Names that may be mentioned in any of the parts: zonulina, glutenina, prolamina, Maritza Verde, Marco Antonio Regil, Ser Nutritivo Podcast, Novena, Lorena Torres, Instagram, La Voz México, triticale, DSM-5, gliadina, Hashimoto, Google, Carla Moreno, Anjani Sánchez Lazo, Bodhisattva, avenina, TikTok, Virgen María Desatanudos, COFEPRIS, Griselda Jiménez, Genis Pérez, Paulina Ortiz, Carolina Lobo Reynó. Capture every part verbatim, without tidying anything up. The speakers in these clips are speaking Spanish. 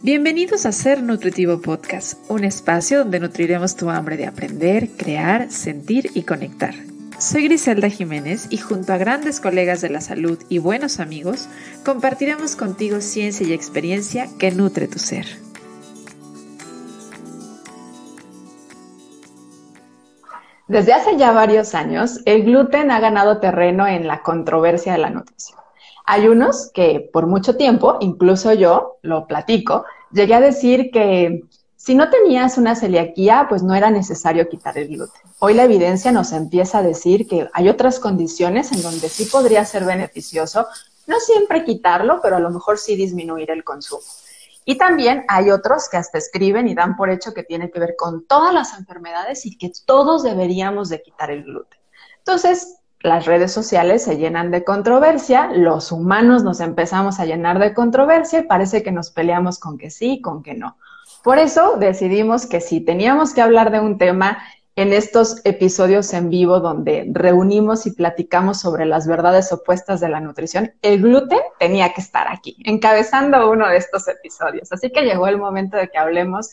Bienvenidos a Ser Nutritivo Podcast, un espacio donde nutriremos tu hambre de aprender, crear, sentir y conectar. Soy Griselda Jiménez y junto a grandes colegas de la salud y buenos amigos, compartiremos contigo ciencia y experiencia que nutre tu ser. Desde hace ya varios años, el gluten ha ganado terreno en la controversia de la nutrición. Hay unos que por mucho tiempo, incluso yo, lo platico, llegué a decir que si no tenías una celiaquía, pues no era necesario quitar el gluten. Hoy la evidencia nos empieza a decir que hay otras condiciones en donde sí podría ser beneficioso, no siempre quitarlo, pero a lo mejor sí disminuir el consumo. Y también hay otros que hasta escriben y dan por hecho que tiene que ver con todas las enfermedades y que todos deberíamos de quitar el gluten. Entonces, las redes sociales se llenan de controversia, los humanos nos empezamos a llenar de controversia y parece que nos peleamos con que sí y con que no. Por eso decidimos que si teníamos que hablar de un tema en estos episodios en vivo donde reunimos y platicamos sobre las verdades opuestas de la nutrición, el gluten tenía que estar aquí, encabezando uno de estos episodios. Así que llegó el momento de que hablemos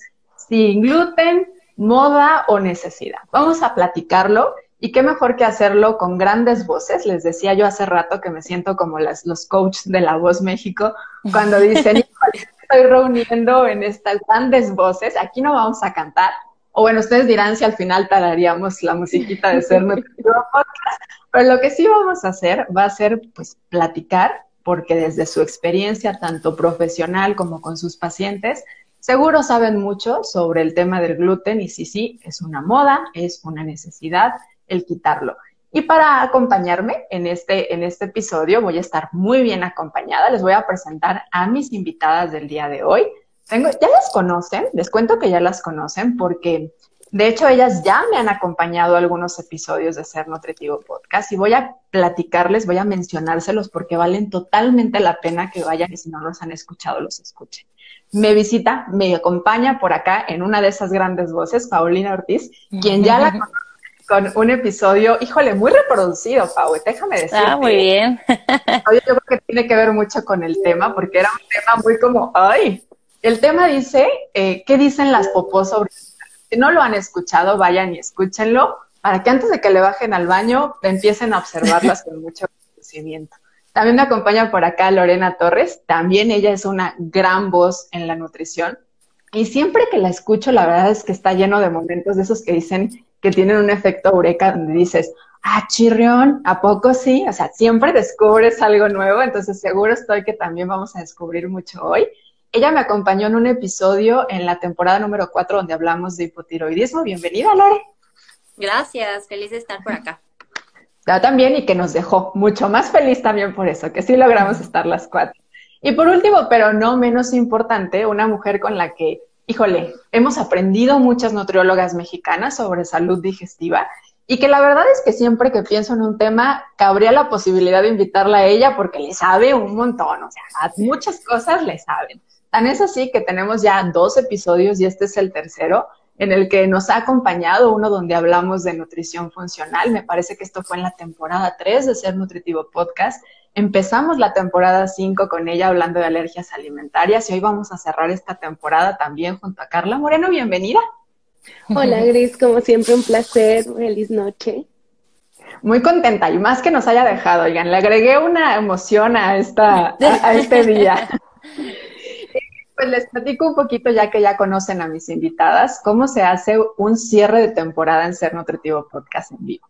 sin gluten, moda o necesidad. Vamos a platicarlo. Y qué mejor que hacerlo con grandes voces. Les decía yo hace rato que me siento como las, los coaches de La Voz México cuando dicen, estoy reuniendo en estas grandes voces, aquí no vamos a cantar. O bueno, ustedes dirán si al final tararíamos la musiquita de Ser Nutritivo Podcast. Pero lo que sí vamos a hacer va a ser pues platicar, porque desde su experiencia, tanto profesional como con sus pacientes, seguro saben mucho sobre el tema del gluten y si sí, es una moda, es una necesidad el quitarlo. Y para acompañarme en este, en este episodio voy a estar muy bien acompañada. Les voy a presentar a mis invitadas del día de hoy. Tengo, ya las conocen, les cuento que ya las conocen porque de hecho ellas ya me han acompañado a algunos episodios de Ser Nutritivo Podcast y voy a platicarles, voy a mencionárselos porque valen totalmente la pena que vayan y si no los han escuchado, los escuchen. Me visita, me acompaña por acá en una de esas grandes voces, Paulina Ortiz, quien ya la conoce. Con un episodio, híjole, muy reproducido, Pau, déjame decirte. Ah, muy bien. Oye, yo creo que tiene que ver mucho con el tema, porque era un tema muy como, ¡ay! El tema dice, eh, ¿qué dicen las popós sobre el... Si no lo han escuchado, vayan y escúchenlo, para que antes de que le bajen al baño, empiecen a observarlas con mucho conocimiento. También me acompaña por acá Lorena Torres, también ella es una gran voz en la nutrición, y siempre que la escucho, la verdad es que está lleno de momentos de esos que dicen... que tienen un efecto eureka donde dices, ah, chirrión, ¿a poco sí? O sea, siempre descubres algo nuevo, entonces seguro estoy que también vamos a descubrir mucho hoy. Ella me acompañó en un episodio en la temporada número cuatro donde hablamos de hipotiroidismo. Bienvenida, Lore. Gracias, feliz de estar por acá. Yo también y que nos dejó mucho más feliz también por eso, que sí logramos estar las cuatro. Y por último, pero no menos importante, una mujer con la que híjole, hemos aprendido muchas nutriólogas mexicanas sobre salud digestiva y que la verdad es que siempre que pienso en un tema, cabría la posibilidad de invitarla a ella porque le sabe un montón, o sea, a muchas cosas le saben. Tan es así que tenemos ya dos episodios y este es el tercero en el que nos ha acompañado uno donde hablamos de nutrición funcional. Me parece que esto fue en la temporada tres de Ser Nutritivo Podcast. Empezamos la temporada cinco con ella hablando de alergias alimentarias y hoy vamos a cerrar esta temporada también junto a Carla Moreno. Bienvenida. Hola Gris, como siempre un placer, feliz noche. Muy contenta y más que nos haya dejado, oigan, le agregué una emoción a, esta, a, a este día. Pues les platico un poquito ya que ya conocen a mis invitadas, cómo se hace un cierre de temporada en Ser Nutritivo Podcast en vivo.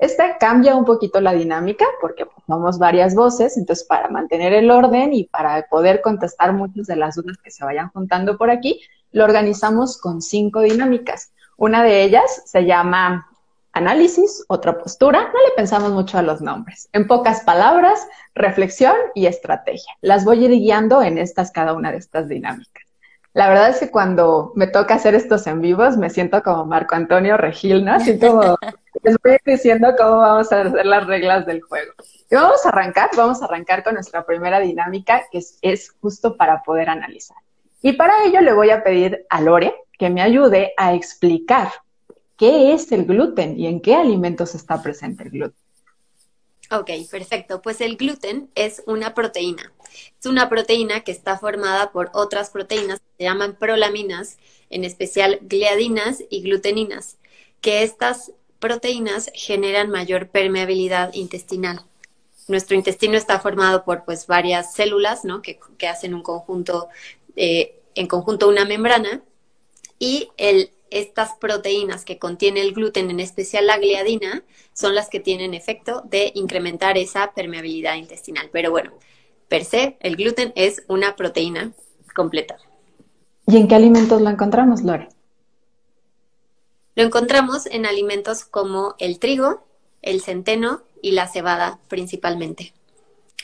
Esta cambia un poquito la dinámica porque pues, somos varias voces, entonces para mantener el orden y para poder contestar muchas de las dudas que se vayan juntando por aquí, lo organizamos con cinco dinámicas. Una de ellas se llama análisis, otra postura, no le pensamos mucho a los nombres. En pocas palabras, reflexión y estrategia. Las voy a ir guiando en estas, cada una de estas dinámicas. La verdad es que cuando me toca hacer estos en vivos me siento como Marco Antonio Regil, ¿no? Así como les voy a ir diciendo cómo vamos a hacer las reglas del juego. Y vamos a arrancar, vamos a arrancar con nuestra primera dinámica que es, es justo para poder analizar. Y para ello le voy a pedir a Lore que me ayude a explicar qué es el gluten y en qué alimentos está presente el gluten. Ok, perfecto. Pues el gluten es una proteína. Es una proteína que está formada por otras proteínas que se llaman prolaminas, en especial gliadinas y gluteninas, que estas proteínas generan mayor permeabilidad intestinal. Nuestro intestino está formado por pues varias células, ¿no? que, que hacen un conjunto, eh, en conjunto una membrana, y el estas proteínas que contiene el gluten, en especial la gliadina, son las que tienen efecto de incrementar esa permeabilidad intestinal. Pero bueno, per se, el gluten es una proteína completa. ¿Y en qué alimentos lo encontramos, Lore? Lo encontramos en alimentos como el trigo, el centeno y la cebada principalmente.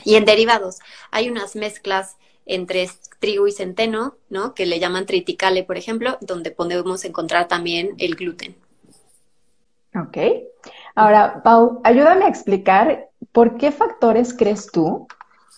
Y en derivados, hay unas mezclas entre trigo y centeno, ¿no? Que le llaman triticale, por ejemplo, donde podemos encontrar también el gluten. Ok. Ahora, Pau, ayúdame a explicar por qué factores crees tú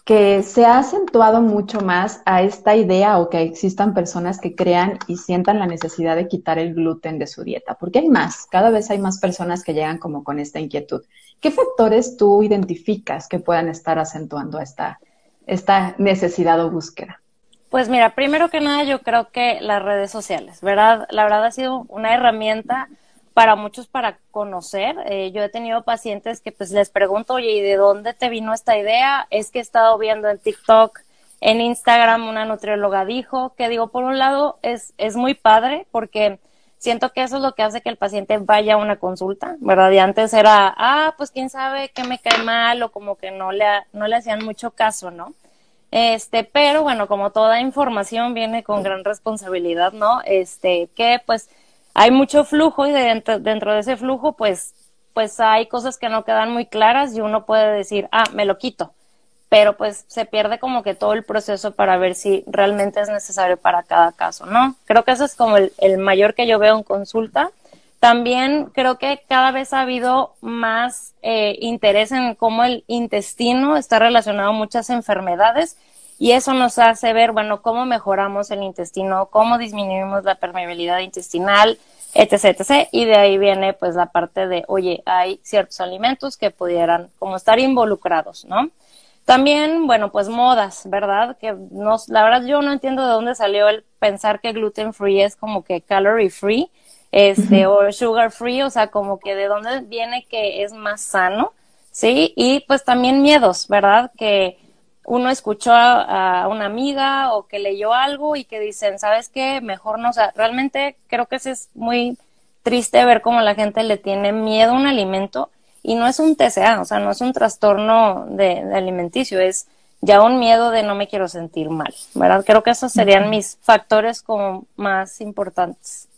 que se ha acentuado mucho más a esta idea o que existan personas que crean y sientan la necesidad de quitar el gluten de su dieta. Porque hay más, cada vez hay más personas que llegan como con esta inquietud. ¿Qué factores tú identificas que puedan estar acentuando esta esta necesidad o búsqueda? Pues mira, primero que nada yo creo que las redes sociales, ¿verdad? La verdad ha sido una herramienta para muchos para conocer. Eh, yo he tenido pacientes que pues les pregunto, oye, ¿y de dónde te vino esta idea? Es que he estado viendo en TikTok, en Instagram, una nutrióloga dijo, que digo, por un lado es, es muy padre porque siento que eso es lo que hace que el paciente vaya a una consulta, ¿verdad? Y antes era, ah, pues quién sabe qué me cae mal, o como que no le, no le hacían mucho caso, ¿no? Este, pero bueno, como toda información viene con gran responsabilidad, ¿no? Este, que pues hay mucho flujo y de dentro, dentro de ese flujo, pues, pues hay cosas que no quedan muy claras y uno puede decir, ah, me lo quito. Pero pues se pierde como que todo el proceso para ver si realmente es necesario para cada caso, ¿no? Creo que eso es como el, el mayor que yo veo en consulta. También creo que cada vez ha habido más eh, interés en cómo el intestino está relacionado a muchas enfermedades y eso nos hace ver, bueno, cómo mejoramos el intestino, cómo disminuimos la permeabilidad intestinal, etc, etc. Y de ahí viene pues la parte de, oye, hay ciertos alimentos que pudieran como estar involucrados, ¿no? También, bueno, pues modas, ¿verdad? Que no, la verdad yo no entiendo de dónde salió el pensar que gluten free es como que calorie free, este, uh-huh. o sugar free, o sea, como que de dónde viene que es más sano, ¿sí? Y pues también miedos, ¿verdad? Que uno escuchó a, a una amiga o que leyó algo y que dicen, ¿sabes qué? Mejor no, o sea, realmente creo que sí es muy triste ver cómo la gente le tiene miedo a un alimento. Y no es un T C A, o sea, no es un trastorno de, de alimenticio, es ya un miedo de no me quiero sentir mal, ¿verdad? Creo que esos serían mis factores como más importantes.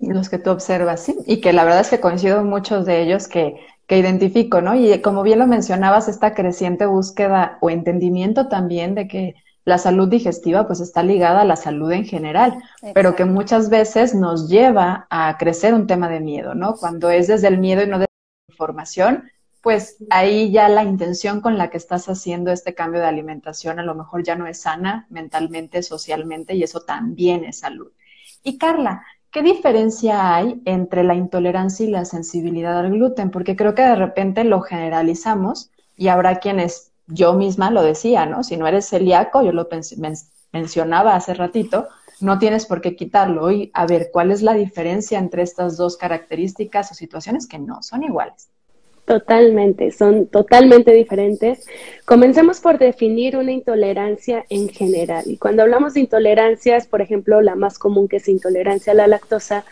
Los que tú observas, sí, y que la verdad es que coincido en muchos de ellos que, que identifico, ¿no? Y como bien lo mencionabas, esta creciente búsqueda o entendimiento también de que la salud digestiva pues está ligada a la salud en general, exacto, pero que muchas veces nos lleva a crecer un tema de miedo, ¿no? Cuando es desde el miedo y no desde información, pues ahí ya la intención con la que estás haciendo este cambio de alimentación a lo mejor ya no es sana mentalmente, socialmente, y eso también es salud. Y Carla, ¿qué diferencia hay entre la intolerancia y la sensibilidad al gluten? Porque creo que de repente lo generalizamos y habrá quienes, yo misma lo decía, ¿no? Si no eres celíaco, yo lo pens- men- mencionaba hace ratito, no tienes por qué quitarlo. Y a ver, ¿cuál es la diferencia entre estas dos características o situaciones que no son iguales? Totalmente, son totalmente diferentes. Comencemos por definir una intolerancia en general. Y cuando hablamos de intolerancias, por ejemplo, la más común que es intolerancia a la lactosa,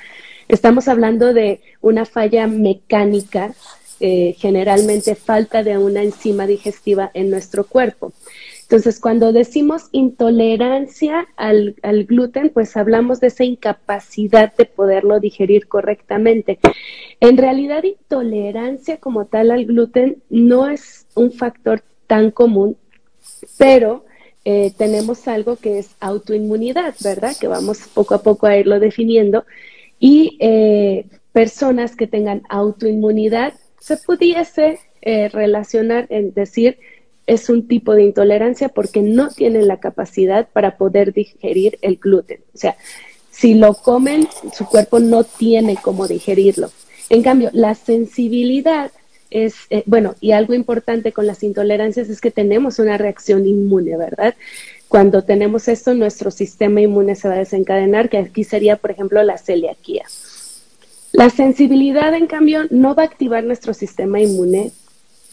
estamos hablando de una falla mecánica, eh, generalmente falta de una enzima digestiva en nuestro cuerpo. Entonces, cuando decimos intolerancia al, al gluten, pues hablamos de esa incapacidad de poderlo digerir correctamente. En realidad, intolerancia como tal al gluten no es un factor tan común, pero eh, tenemos algo que es autoinmunidad, ¿verdad? Que vamos poco a poco a irlo definiendo. Y eh, personas que tengan autoinmunidad se pudiese eh, relacionar en decir, es un tipo de intolerancia porque no tienen la capacidad para poder digerir el gluten. O sea, si lo comen, su cuerpo no tiene cómo digerirlo. En cambio, la sensibilidad es, eh, bueno, y algo importante con las intolerancias es que tenemos una reacción inmune, ¿verdad? Cuando tenemos esto, nuestro sistema inmune se va a desencadenar, que aquí sería, por ejemplo, la celiaquía. La sensibilidad, en cambio, no va a activar nuestro sistema inmune,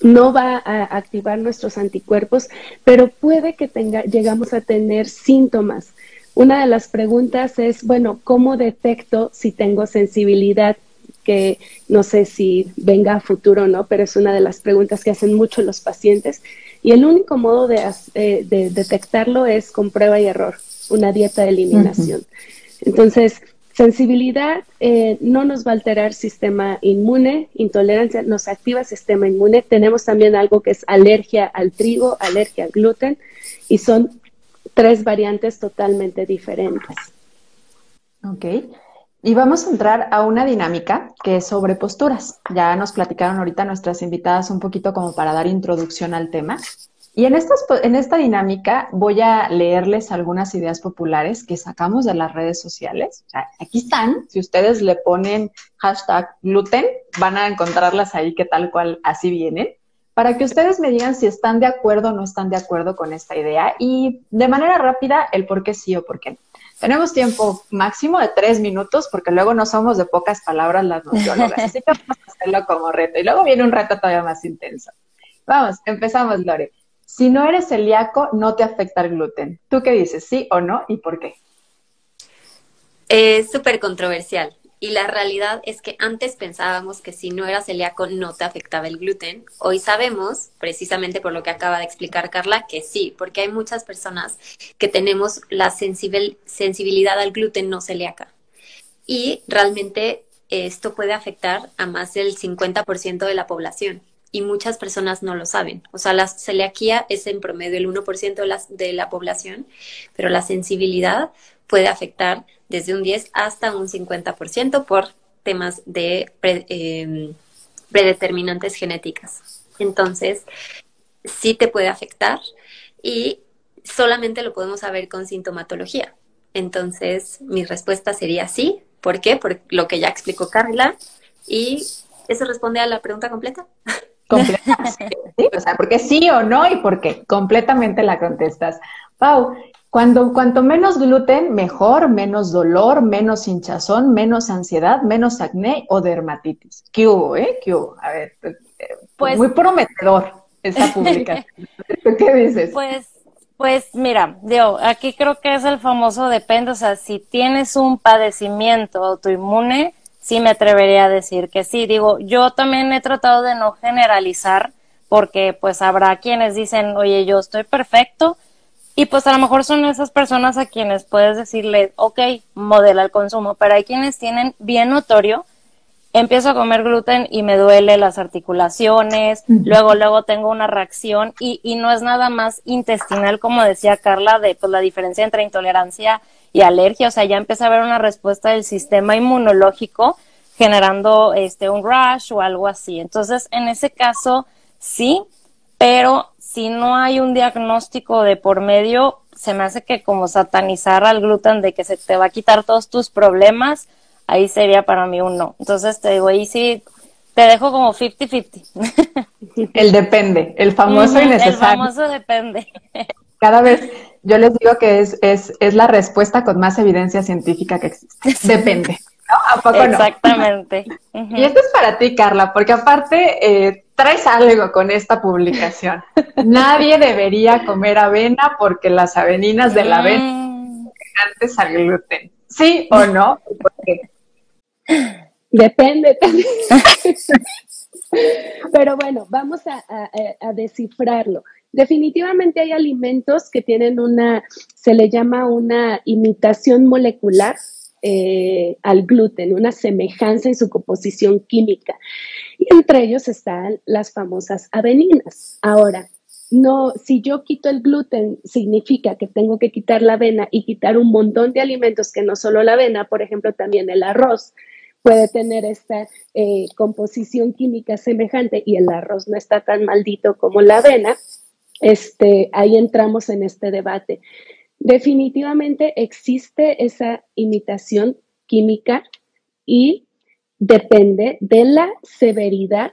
no va a activar nuestros anticuerpos, pero puede que tenga, llegamos a tener síntomas. Una de las preguntas es, bueno, ¿cómo detecto si tengo sensibilidad? Que no sé si venga a futuro o no, pero es una de las preguntas que hacen mucho los pacientes. Y el único modo de, eh, de detectarlo es con prueba y error, una dieta de eliminación. Uh-huh. Entonces, sensibilidad eh, no nos va a alterar sistema inmune, intolerancia nos activa sistema inmune. Tenemos también algo que es alergia al trigo, alergia al gluten, y son tres variantes totalmente diferentes. Ok, y vamos a entrar a una dinámica que es sobre posturas. Ya nos platicaron ahorita nuestras invitadas un poquito como para dar introducción al tema. Y en, estas, en esta dinámica voy a leerles algunas ideas populares que sacamos de las redes sociales. O sea, aquí están. Si ustedes le ponen hashtag gluten, van a encontrarlas ahí que tal cual así vienen, para que ustedes me digan si están de acuerdo o no están de acuerdo con esta idea y de manera rápida el por qué sí o por qué no. Tenemos tiempo máximo de tres minutos porque luego no somos de pocas palabras las nutriólogas, así que vamos a hacerlo como reto. Y luego viene un reto todavía más intenso. Vamos, empezamos, Lore. Si no eres celíaco, no te afecta el gluten. ¿Tú qué dices? ¿Sí o no? ¿Y por qué? Es eh, súper controversial. Y la realidad es que antes pensábamos que si no eras celíaco no te afectaba el gluten. Hoy sabemos, precisamente por lo que acaba de explicar Carla, que sí, porque hay muchas personas que tenemos la sensibil- sensibilidad al gluten no celíaca. Y realmente esto puede afectar a más del cincuenta por ciento de la población. Y muchas personas no lo saben. O sea, la celiaquía es en promedio el uno por ciento de la, de la población, pero la sensibilidad puede afectar desde un diez hasta un cincuenta por ciento por temas de pre, eh, predeterminantes genéticas. Entonces, sí te puede afectar y solamente lo podemos saber con sintomatología. Entonces, mi respuesta sería sí. ¿Por qué? Por lo que ya explicó Carla. ¿Y eso responde a la pregunta completa? Completa. Sí, o sea, porque sí o no y por qué. Completamente la contestas. Pau, cuando, cuanto menos gluten, mejor, menos dolor, menos hinchazón, menos ansiedad, menos acné o dermatitis. ¿Qué hubo, eh? ¿Qué hubo? A ver, pues, muy prometedor esa publicación. ¿Qué dices? Pues, pues mira, yo aquí creo que es el famoso depende. O sea, si tienes un padecimiento autoinmune, sí me atrevería a decir que sí. Digo, yo también he tratado de no generalizar porque pues habrá quienes dicen, oye, yo estoy perfecto, y pues a lo mejor son esas personas a quienes puedes decirle, ok, modela el consumo, pero hay quienes tienen bien notorio, empiezo a comer gluten y me duele las articulaciones, mm-hmm. luego luego tengo una reacción y, y no es nada más intestinal, como decía Carla, de pues la diferencia entre intolerancia y alergia. O sea, ya empieza a haber una respuesta del sistema inmunológico generando este un rash o algo así. Entonces, en ese caso, sí, pero si no hay un diagnóstico de por medio, se me hace que como satanizar al gluten de que se te va a quitar todos tus problemas, ahí sería para mí un no. Entonces, te digo, ahí sí te dejo como cincuenta cincuenta. El depende, el famoso uh-huh, innecesario. El famoso depende. Cada vez yo les digo que es, es, es la respuesta con más evidencia científica que existe. Depende, ¿no? ¿A poco no? Exactamente. Uh-huh. Y esto es para ti, Carla, porque aparte eh, traes algo con esta publicación. Nadie debería comer avena porque las aveninas de la avena mm. antes al gluten. ¿Sí o no? ¿Por qué? Depende también. Pero bueno, vamos a, a, a descifrarlo. Definitivamente hay alimentos que tienen una, se le llama una imitación molecular eh, al gluten, una semejanza en su composición química. Y entre ellos están las famosas aveninas. Ahora, no, si yo quito el gluten, significa que tengo que quitar la avena y quitar un montón de alimentos que no solo la avena, por ejemplo, también el arroz puede tener esta eh, composición química semejante y el arroz no está tan maldito como la avena. Este, ahí entramos en este debate. Definitivamente existe esa imitación química y depende de la severidad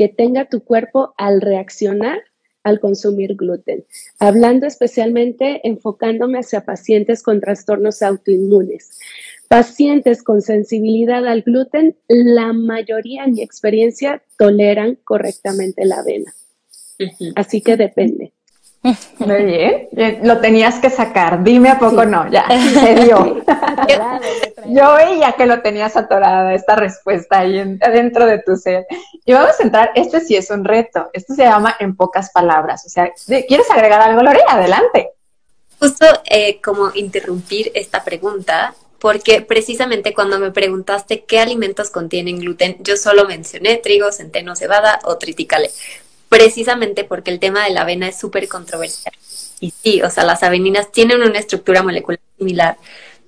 que tenga tu cuerpo al reaccionar al consumir gluten, hablando especialmente enfocándome hacia pacientes con trastornos autoinmunes. Pacientes con sensibilidad al gluten, la mayoría en mi experiencia toleran correctamente la avena. Uh-huh. Así que depende. Muy bien, lo tenías que sacar, dime a poco sí. No, ya, se dio. Yo veía que lo tenías atorada, esta respuesta ahí en, dentro de tu ser. Y vamos a entrar, este sí es un reto, esto se llama en pocas palabras, o sea, ¿quieres agregar algo, Lore? Adelante. Justo eh, como interrumpir esta pregunta, porque precisamente cuando me preguntaste qué alimentos contienen gluten, yo solo mencioné trigo, centeno, cebada o triticale. Precisamente porque el tema de la avena es súper controversial. Y sí, o sea, las aveninas tienen una estructura molecular similar,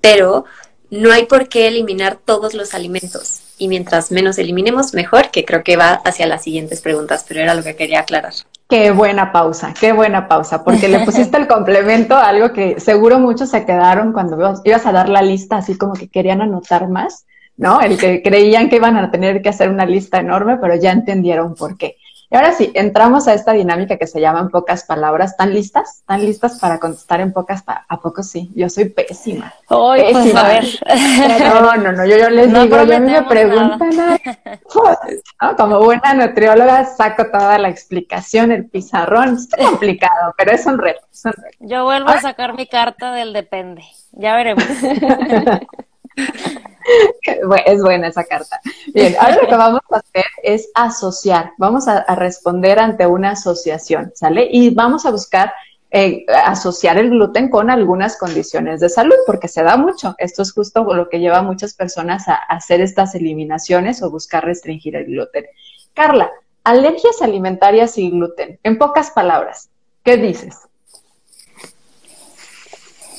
pero no hay por qué eliminar todos los alimentos. Y mientras menos eliminemos, mejor, que creo que va hacia las siguientes preguntas, pero era lo que quería aclarar. Qué buena pausa, qué buena pausa, porque le pusiste el complemento a algo que seguro muchos se quedaron cuando ibas a dar la lista, así como que querían anotar más, ¿no? El que creían que iban a tener que hacer una lista enorme, pero ya entendieron por qué. Y ahora sí, entramos a esta dinámica que se llama en pocas palabras. ¿Están listas? ¿Están listas para contestar en pocas palabras? ¿A poco sí? Yo soy pésima. Hoy, pésima. Pues, a ver. No, no, no, yo, yo les no digo, yo a mí me preguntan a... ¿no? Como buena nutrióloga saco toda la explicación, el pizarrón. Está complicado, pero es un reto, es un reto. Yo vuelvo ahora a sacar mi carta del depende. Ya veremos. Es buena esa carta. Bien, ahora lo que vamos a hacer es asociar, vamos a, a responder ante una asociación, ¿sale? Y vamos a buscar eh, asociar el gluten con algunas condiciones de salud, porque se da mucho. Esto es justo lo que lleva a muchas personas a, a hacer estas eliminaciones o buscar restringir el gluten. Carla, alergias alimentarias y gluten, en pocas palabras, ¿qué dices?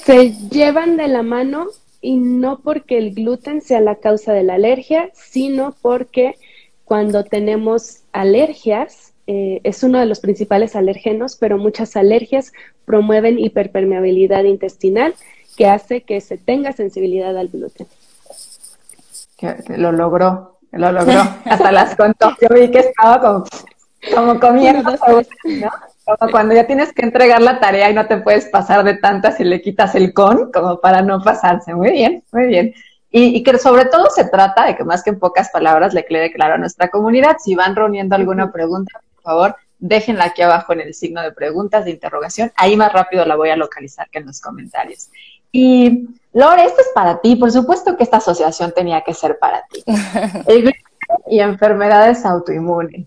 Se llevan de la mano. Y no porque el gluten sea la causa de la alergia, sino porque cuando tenemos alergias, eh, es uno de los principales alérgenos, pero muchas alergias promueven hiperpermeabilidad intestinal que hace que se tenga sensibilidad al gluten. Lo logró, lo logró. Hasta las contó. Yo vi que estaba como, como comiendo, ¿no? Como cuando ya tienes que entregar la tarea y no te puedes pasar de tantas y le quitas el con, como para no pasarse. Muy bien, muy bien. Y, y que sobre todo se trata de que más que en pocas palabras le quede claro a nuestra comunidad. Si van reuniendo alguna pregunta, por favor, déjenla aquí abajo en el signo de preguntas, de interrogación. Ahí más rápido la voy a localizar que en los comentarios. Y, Lore, esto es para ti. Por supuesto que esta asociación tenía que ser para ti. El gluten y enfermedades autoinmunes.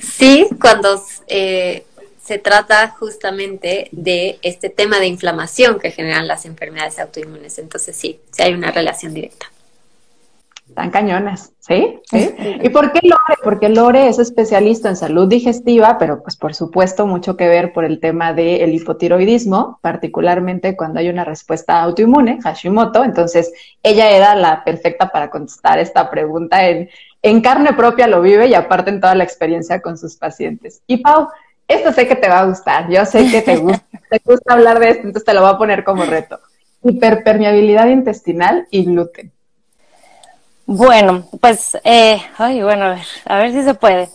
Sí, cuando eh, se trata justamente de este tema de inflamación que generan las enfermedades autoinmunes. Entonces sí, sí hay una relación directa. Están cañonas, ¿sí? ¿Sí? ¿Y por qué Lore? Porque Lore es especialista en salud digestiva, pero pues por supuesto mucho que ver por el tema del hipotiroidismo, particularmente cuando hay una respuesta autoinmune, Hashimoto. Entonces ella era la perfecta para contestar esta pregunta en... En carne propia lo vive y aparte en toda la experiencia con sus pacientes. Y Pau, esto sé que te va a gustar, yo sé que te gusta, te gusta hablar de esto, entonces te lo voy a poner como reto. Hiperpermeabilidad intestinal y gluten. Bueno, pues, eh, ay, bueno, a ver, a ver si se puede.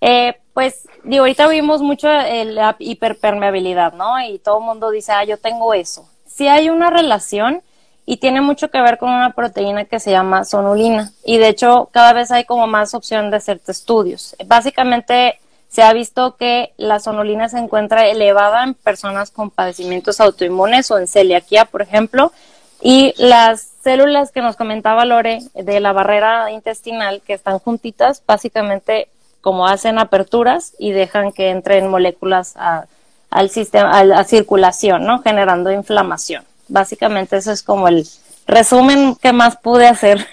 Eh, pues, digo, ahorita vimos mucho eh, la hiperpermeabilidad, ¿no? Y todo el mundo dice, ah, yo tengo eso. Sí hay una relación. Y tiene mucho que ver con una proteína que se llama zonulina. Y de hecho, cada vez hay como más opción de hacerte estudios. Básicamente, se ha visto que la zonulina se encuentra elevada en personas con padecimientos autoinmunes o en celiaquía, por ejemplo. Y las células que nos comentaba Lore de la barrera intestinal, que están juntitas, básicamente como hacen aperturas y dejan que entren moléculas a, al sistema, a la circulación, ¿no? Generando inflamación. Básicamente eso es como el resumen que más pude hacer.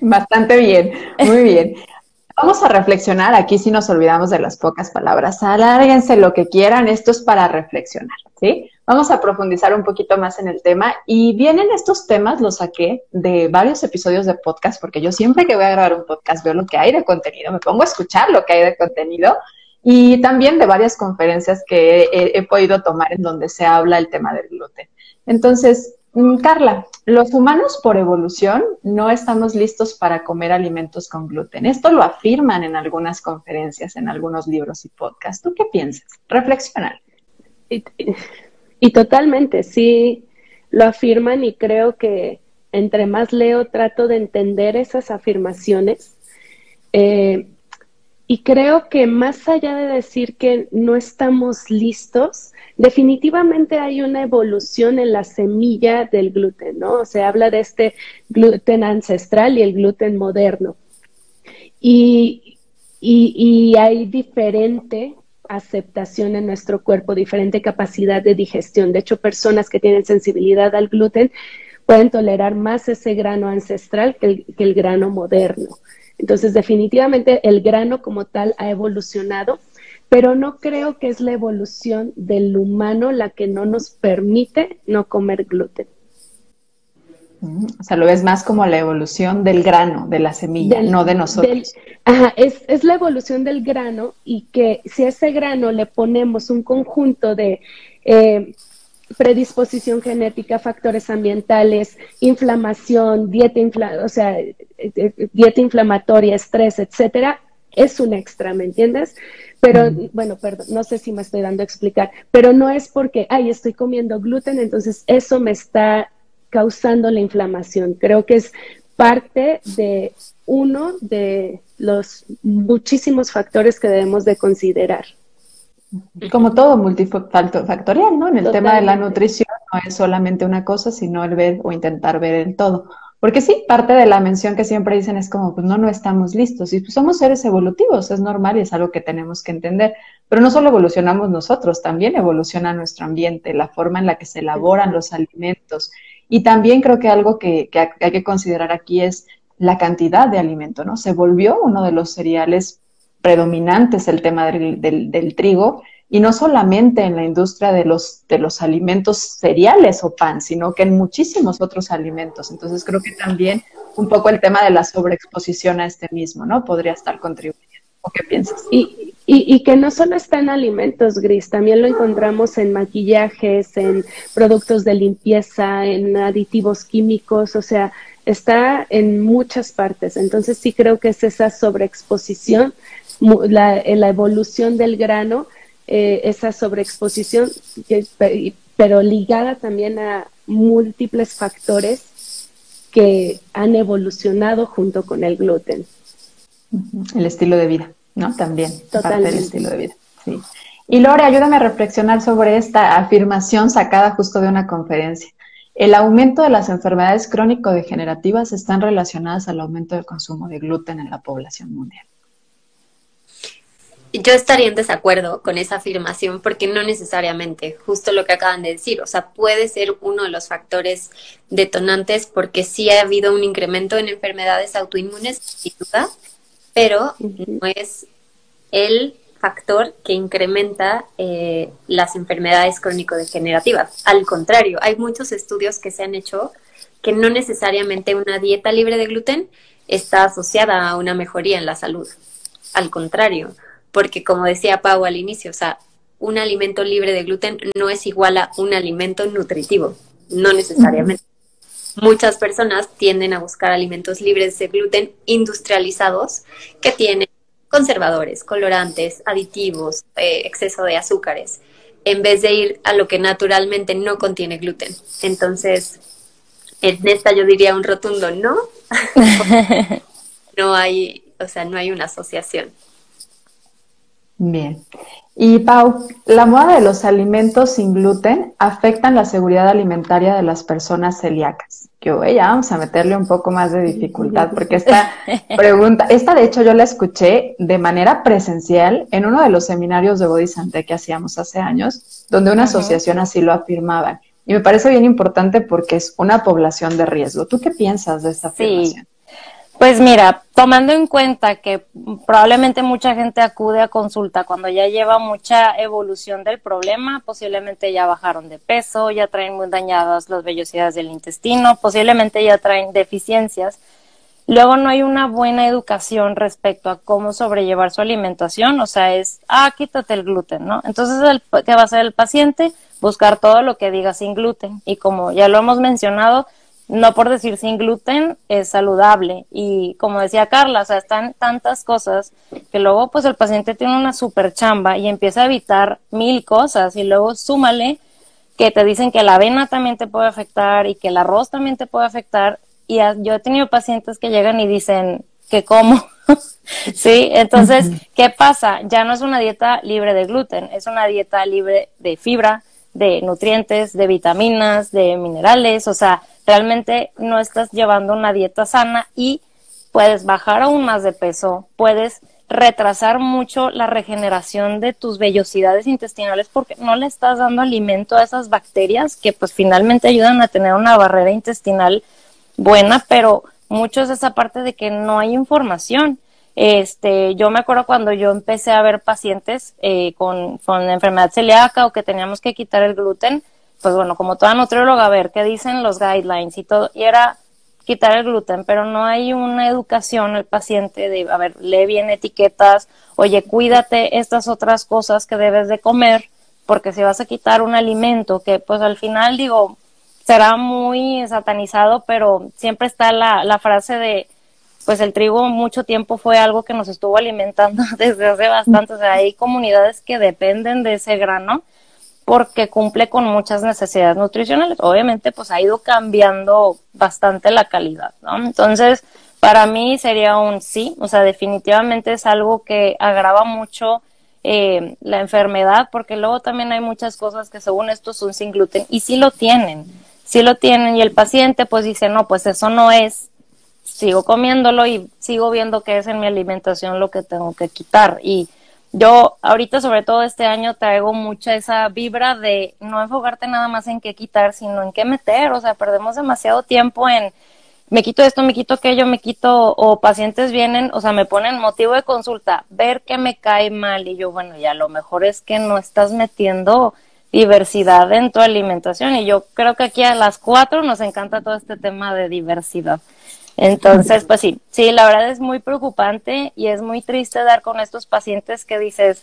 Bastante bien, muy bien. Vamos a reflexionar, aquí si nos olvidamos de las pocas palabras, alárguense lo que quieran, esto es para reflexionar, ¿sí? Vamos a profundizar un poquito más en el tema y vienen estos temas, los saqué de varios episodios de podcast, porque yo siempre que voy a grabar un podcast veo lo que hay de contenido, me pongo a escuchar lo que hay de contenido. Y también de varias conferencias que he, he podido tomar en donde se habla el tema del gluten. Entonces, Carla, los humanos por evolución no estamos listos para comer alimentos con gluten. Esto lo afirman en algunas conferencias, en algunos libros y podcasts. ¿Tú qué piensas? Reflexionar. Y, y, y totalmente, sí, lo afirman, y creo que entre más leo trato de entender esas afirmaciones. Eh, y creo que más allá de decir que no estamos listos, definitivamente hay una evolución en la semilla del gluten, ¿no? Se habla de este gluten ancestral y el gluten moderno. Y, y, y hay diferente aceptación en nuestro cuerpo, diferente capacidad de digestión. De hecho, personas que tienen sensibilidad al gluten pueden tolerar más ese grano ancestral que el, que el grano moderno. Entonces, definitivamente el grano como tal ha evolucionado, pero no creo que es la evolución del humano la que no nos permite no comer gluten. Mm, o sea, lo ves más como la evolución del grano, de la semilla, del, no de nosotros. Del, ajá, es, es la evolución del grano, y que si a ese grano le ponemos un conjunto de eh, predisposición genética, factores ambientales, inflamación, dieta, infla- o sea, dieta inflamatoria, estrés, etcétera, es un extra, ¿me entiendes? Pero, mm. bueno, perdón, no sé si me estoy dando a explicar, pero no es porque, ay, estoy comiendo gluten, entonces eso me está causando la inflamación. Creo que es parte de uno de los muchísimos factores que debemos de considerar. Como todo multifactorial, ¿no? En el Totalmente. Tema de la nutrición no es solamente una cosa, sino el ver o intentar ver el todo. Porque sí, parte de la mención que siempre dicen es como, pues no, no estamos listos. Y pues somos seres evolutivos, es normal y es algo que tenemos que entender. Pero no solo evolucionamos nosotros, también evoluciona nuestro ambiente, la forma en la que se elaboran los alimentos. Y también creo que algo que, que hay que considerar aquí es la cantidad de alimento, ¿no? Se volvió uno de los cereales predominantes el tema del, del, del trigo, y no solamente en la industria de los, de los alimentos cereales o pan, sino que en muchísimos otros alimentos. Entonces creo que también un poco el tema de la sobreexposición a este mismo, ¿no? Podría estar contribuyendo. ¿O qué piensas? Y, y, y que no solo está en alimentos, Gris, también lo encontramos en maquillajes, en productos de limpieza, en aditivos químicos, o sea, está en muchas partes. Entonces sí creo que es esa sobreexposición, la, la evolución del grano, eh, esa sobreexposición, pero ligada también a múltiples factores que han evolucionado junto con el gluten. El estilo de vida, ¿no? También, Totalmente. Parte del estilo de vida, sí. Y Lore, ayúdame a reflexionar sobre esta afirmación sacada justo de una conferencia. El aumento de las enfermedades crónico-degenerativas están relacionadas al aumento del consumo de gluten en la población mundial. Yo estaría en desacuerdo con esa afirmación, porque no necesariamente, justo lo que acaban de decir, o sea, puede ser uno de los factores detonantes, porque sí ha habido un incremento en enfermedades autoinmunes, sin duda, pero no es el factor que incrementa eh, las enfermedades crónico-degenerativas. Al contrario, hay muchos estudios que se han hecho que no necesariamente una dieta libre de gluten está asociada a una mejoría en la salud. Al contrario, porque como decía Pau al inicio, o sea, un alimento libre de gluten no es igual a un alimento nutritivo, no necesariamente. Muchas personas tienden a buscar alimentos libres de gluten industrializados que tienen conservadores, colorantes, aditivos, eh, exceso de azúcares, en vez de ir a lo que naturalmente no contiene gluten. Entonces, en esta yo diría un rotundo no. No hay, o sea, no hay una asociación. Bien. Y Pau, ¿la moda de los alimentos sin gluten afectan la seguridad alimentaria de las personas celíacas? Yo, ya vamos a meterle un poco más de dificultad, porque esta pregunta, esta de hecho yo la escuché de manera presencial en uno de los seminarios de Bodhisattva que hacíamos hace años, donde una asociación así lo afirmaban. Y me parece bien importante porque es una población de riesgo. ¿Tú qué piensas de esta afirmación? Sí. Pues mira, tomando en cuenta que probablemente mucha gente acude a consulta cuando ya lleva mucha evolución del problema, posiblemente ya bajaron de peso, ya traen muy dañadas las vellosidades del intestino, posiblemente ya traen deficiencias, Luego no hay una buena educación respecto a cómo sobrellevar su alimentación, o sea, es, ah, quítate el gluten, ¿no? Entonces, el, ¿qué va a hacer el paciente? Buscar todo lo que diga sin gluten. Y como ya lo hemos mencionado, no por decir sin gluten es saludable. Y como decía Carla, o sea, están tantas cosas que luego pues el paciente tiene una super chamba y empieza a evitar mil cosas. Y luego súmale que te dicen que la avena también te puede afectar y que el arroz también te puede afectar. Y yo he tenido pacientes que llegan y dicen, ¿qué como? ¿Sí? Entonces, ¿qué pasa? Ya no es una dieta libre de gluten, es una dieta libre de fibra, de nutrientes, de vitaminas, de minerales. O sea, realmente no estás llevando una dieta sana y puedes bajar aún más de peso, puedes retrasar mucho la regeneración de tus vellosidades intestinales porque no le estás dando alimento a esas bacterias que pues finalmente ayudan a tener una barrera intestinal buena, pero mucho es esa parte de que no hay información. Este, yo me acuerdo cuando yo empecé a ver pacientes eh, con, con enfermedad celíaca o que teníamos que quitar el gluten, pues bueno, como toda nutrióloga, a ver qué dicen los guidelines y todo, y era quitar el gluten, pero no hay una educación al paciente de, a ver, lee bien etiquetas, oye, cuídate estas otras cosas que debes de comer, porque si vas a quitar un alimento que pues al final, digo, será muy satanizado, pero siempre está la, la frase de, pues el trigo mucho tiempo fue algo que nos estuvo alimentando desde hace bastante, o sea, hay comunidades que dependen de ese grano porque cumple con muchas necesidades nutricionales. Obviamente, pues ha ido cambiando bastante la calidad, ¿no? Entonces, para mí sería un sí, o sea, definitivamente es algo que agrava mucho eh, la enfermedad, porque luego también hay muchas cosas que según esto son sin gluten, y sí lo tienen. Si sí lo tienen y el paciente pues dice, no, pues eso no es, sigo comiéndolo y sigo viendo que es en mi alimentación lo que tengo que quitar. Y yo ahorita, sobre todo este año, traigo mucha esa vibra de no enfocarte nada más en qué quitar, sino en qué meter. O sea, perdemos demasiado tiempo en me quito esto, me quito aquello, me quito, o pacientes vienen, o sea, me ponen motivo de consulta, ver qué me cae mal, y yo, bueno, ya lo mejor es que no estás metiendo diversidad en tu alimentación, y yo creo que aquí a las cuatro nos encanta todo este tema de diversidad. Entonces, pues sí, sí, la verdad es muy preocupante y es muy triste dar con estos pacientes que dices,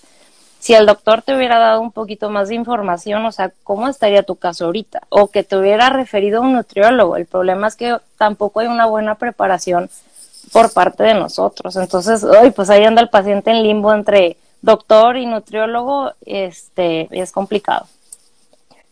si el doctor te hubiera dado un poquito más de información, o sea, ¿cómo estaría tu caso ahorita? O que te hubiera referido a un nutriólogo. El problema es que tampoco hay una buena preparación por parte de nosotros. Entonces, hoy pues ahí anda el paciente en limbo entre doctor y nutriólogo, este, es complicado.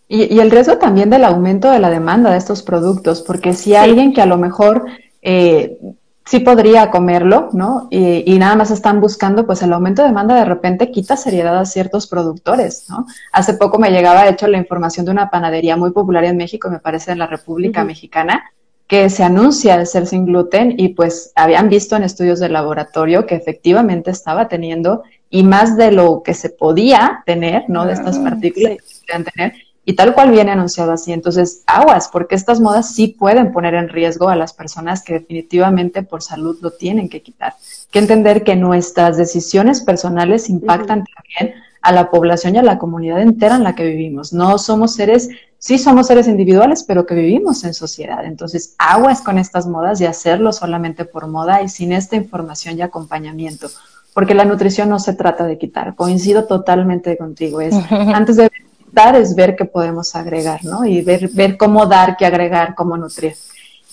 Y, y el riesgo también del aumento de la demanda de estos productos, porque si hay sí. alguien que a lo mejor eh, sí podría comerlo, ¿no? Y, y nada más están buscando, pues el aumento de demanda de repente quita seriedad a ciertos productores, ¿no? Hace poco me llegaba, de hecho, la información de una panadería muy popular en México, me parece en la República uh-huh. Mexicana, que se anuncia de ser sin gluten y pues habían visto en estudios de laboratorio que efectivamente estaba teniendo y más de lo que se podía tener, ¿no? Uh-huh. De estas partículas sí. que se podían tener. Y tal cual viene anunciado así. Entonces, aguas, porque estas modas sí pueden poner en riesgo a las personas que definitivamente por salud lo tienen que quitar. Hay que entender que nuestras decisiones personales impactan uh-huh. también a la población y a la comunidad entera en la que vivimos. No somos seres, sí somos seres individuales, pero que vivimos en sociedad. Entonces, aguas con estas modas y hacerlo solamente por moda y sin esta información y acompañamiento. Porque la nutrición no se trata de quitar. Coincido totalmente contigo. Es uh-huh. antes de es ver qué podemos agregar, ¿no? Y ver, ver cómo dar, qué agregar, cómo nutrir.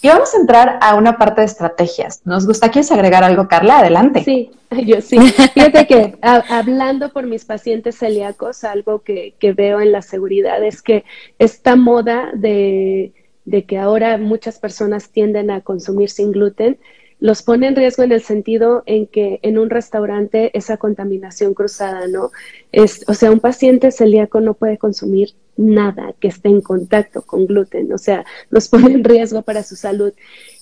Y vamos a entrar a una parte de estrategias. ¿Nos gusta? ¿Quieres agregar algo, Carla? Adelante. Sí, yo sí. Fíjate que a, hablando por mis pacientes celíacos, algo que, que veo en la seguridad es que esta moda de, de que ahora muchas personas tienden a consumir sin gluten, los pone en riesgo en el sentido en que en un restaurante esa contaminación cruzada, ¿no? Es, o sea, un paciente celíaco no puede consumir nada que esté en contacto con gluten, o sea, los pone en riesgo para su salud.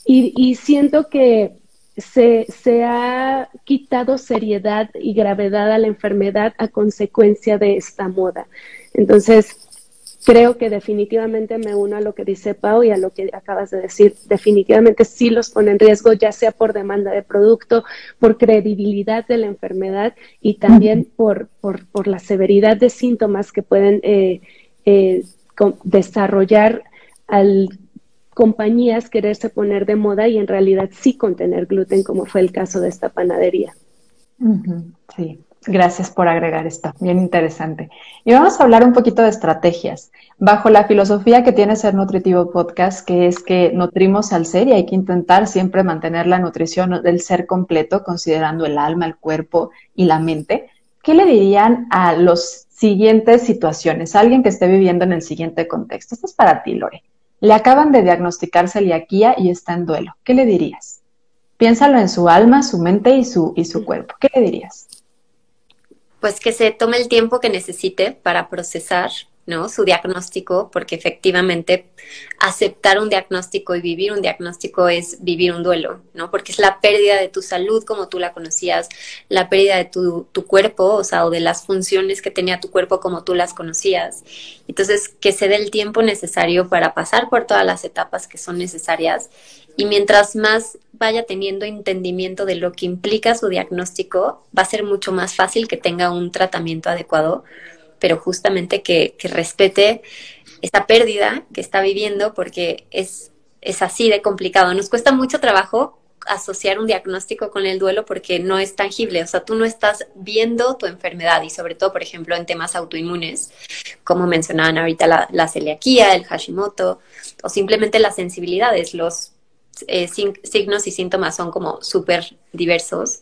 Y, y siento que se, se ha quitado seriedad y gravedad a la enfermedad a consecuencia de esta moda. Entonces, creo que definitivamente me uno a lo que dice Pau y a lo que acabas de decir. Definitivamente sí los pone en riesgo, ya sea por demanda de producto, por credibilidad de la enfermedad y también por, por, por la severidad de síntomas que pueden eh, eh, desarrollar al compañías quererse poner de moda y en realidad sí contener gluten, como fue el caso de esta panadería. Uh-huh. Sí. Gracias por agregar esto, bien interesante. Y vamos a hablar un poquito de estrategias. Bajo la filosofía que tiene Ser Nutritivo Podcast, que es que nutrimos al ser y hay que intentar siempre mantener la nutrición del ser completo, considerando el alma, el cuerpo y la mente, ¿qué le dirían a las siguientes situaciones? Alguien que esté viviendo en el siguiente contexto. Esto es para ti, Lore. Le acaban de diagnosticar celiaquía y está en duelo. ¿Qué le dirías? Piénsalo en su alma, su mente y su, y su cuerpo. ¿Qué le dirías? Pues que se tome el tiempo que necesite para procesar, ¿no?, su diagnóstico, porque efectivamente aceptar un diagnóstico y vivir un diagnóstico es vivir un duelo, ¿no? Porque es la pérdida de tu salud como tú la conocías, la pérdida de tu, tu cuerpo, o sea, o de las funciones que tenía tu cuerpo como tú las conocías. Entonces, que se dé el tiempo necesario para pasar por todas las etapas que son necesarias. Y mientras más vaya teniendo entendimiento de lo que implica su diagnóstico, va a ser mucho más fácil que tenga un tratamiento adecuado, pero justamente que, que respete esta pérdida que está viviendo, porque es, es así de complicado. Nos cuesta mucho trabajo asociar un diagnóstico con el duelo porque no es tangible, o sea, tú no estás viendo tu enfermedad y sobre todo, por ejemplo, en temas autoinmunes, como mencionaban ahorita la, la celiaquía, el Hashimoto, o simplemente las sensibilidades, los Eh, sin, signos y síntomas son como súper diversos.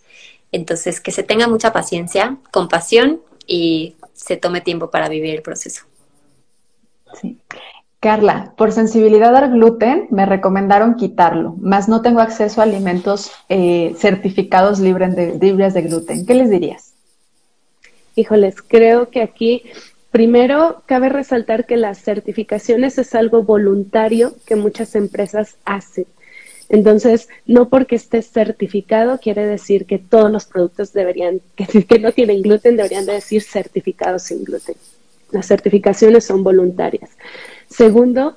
Entonces, que se tenga mucha paciencia, compasión y se tome tiempo para vivir el proceso. Sí. Carla, por sensibilidad al gluten me recomendaron quitarlo, mas no tengo acceso a alimentos eh, certificados libres de, libres de gluten. ¿Qué les dirías? Híjoles, creo que aquí... Primero, cabe resaltar que las certificaciones es algo voluntario que muchas empresas hacen. Entonces, no porque esté certificado quiere decir que todos los productos deberían, que, que no tienen gluten, deberían de decir certificados sin gluten. Las certificaciones son voluntarias. Segundo,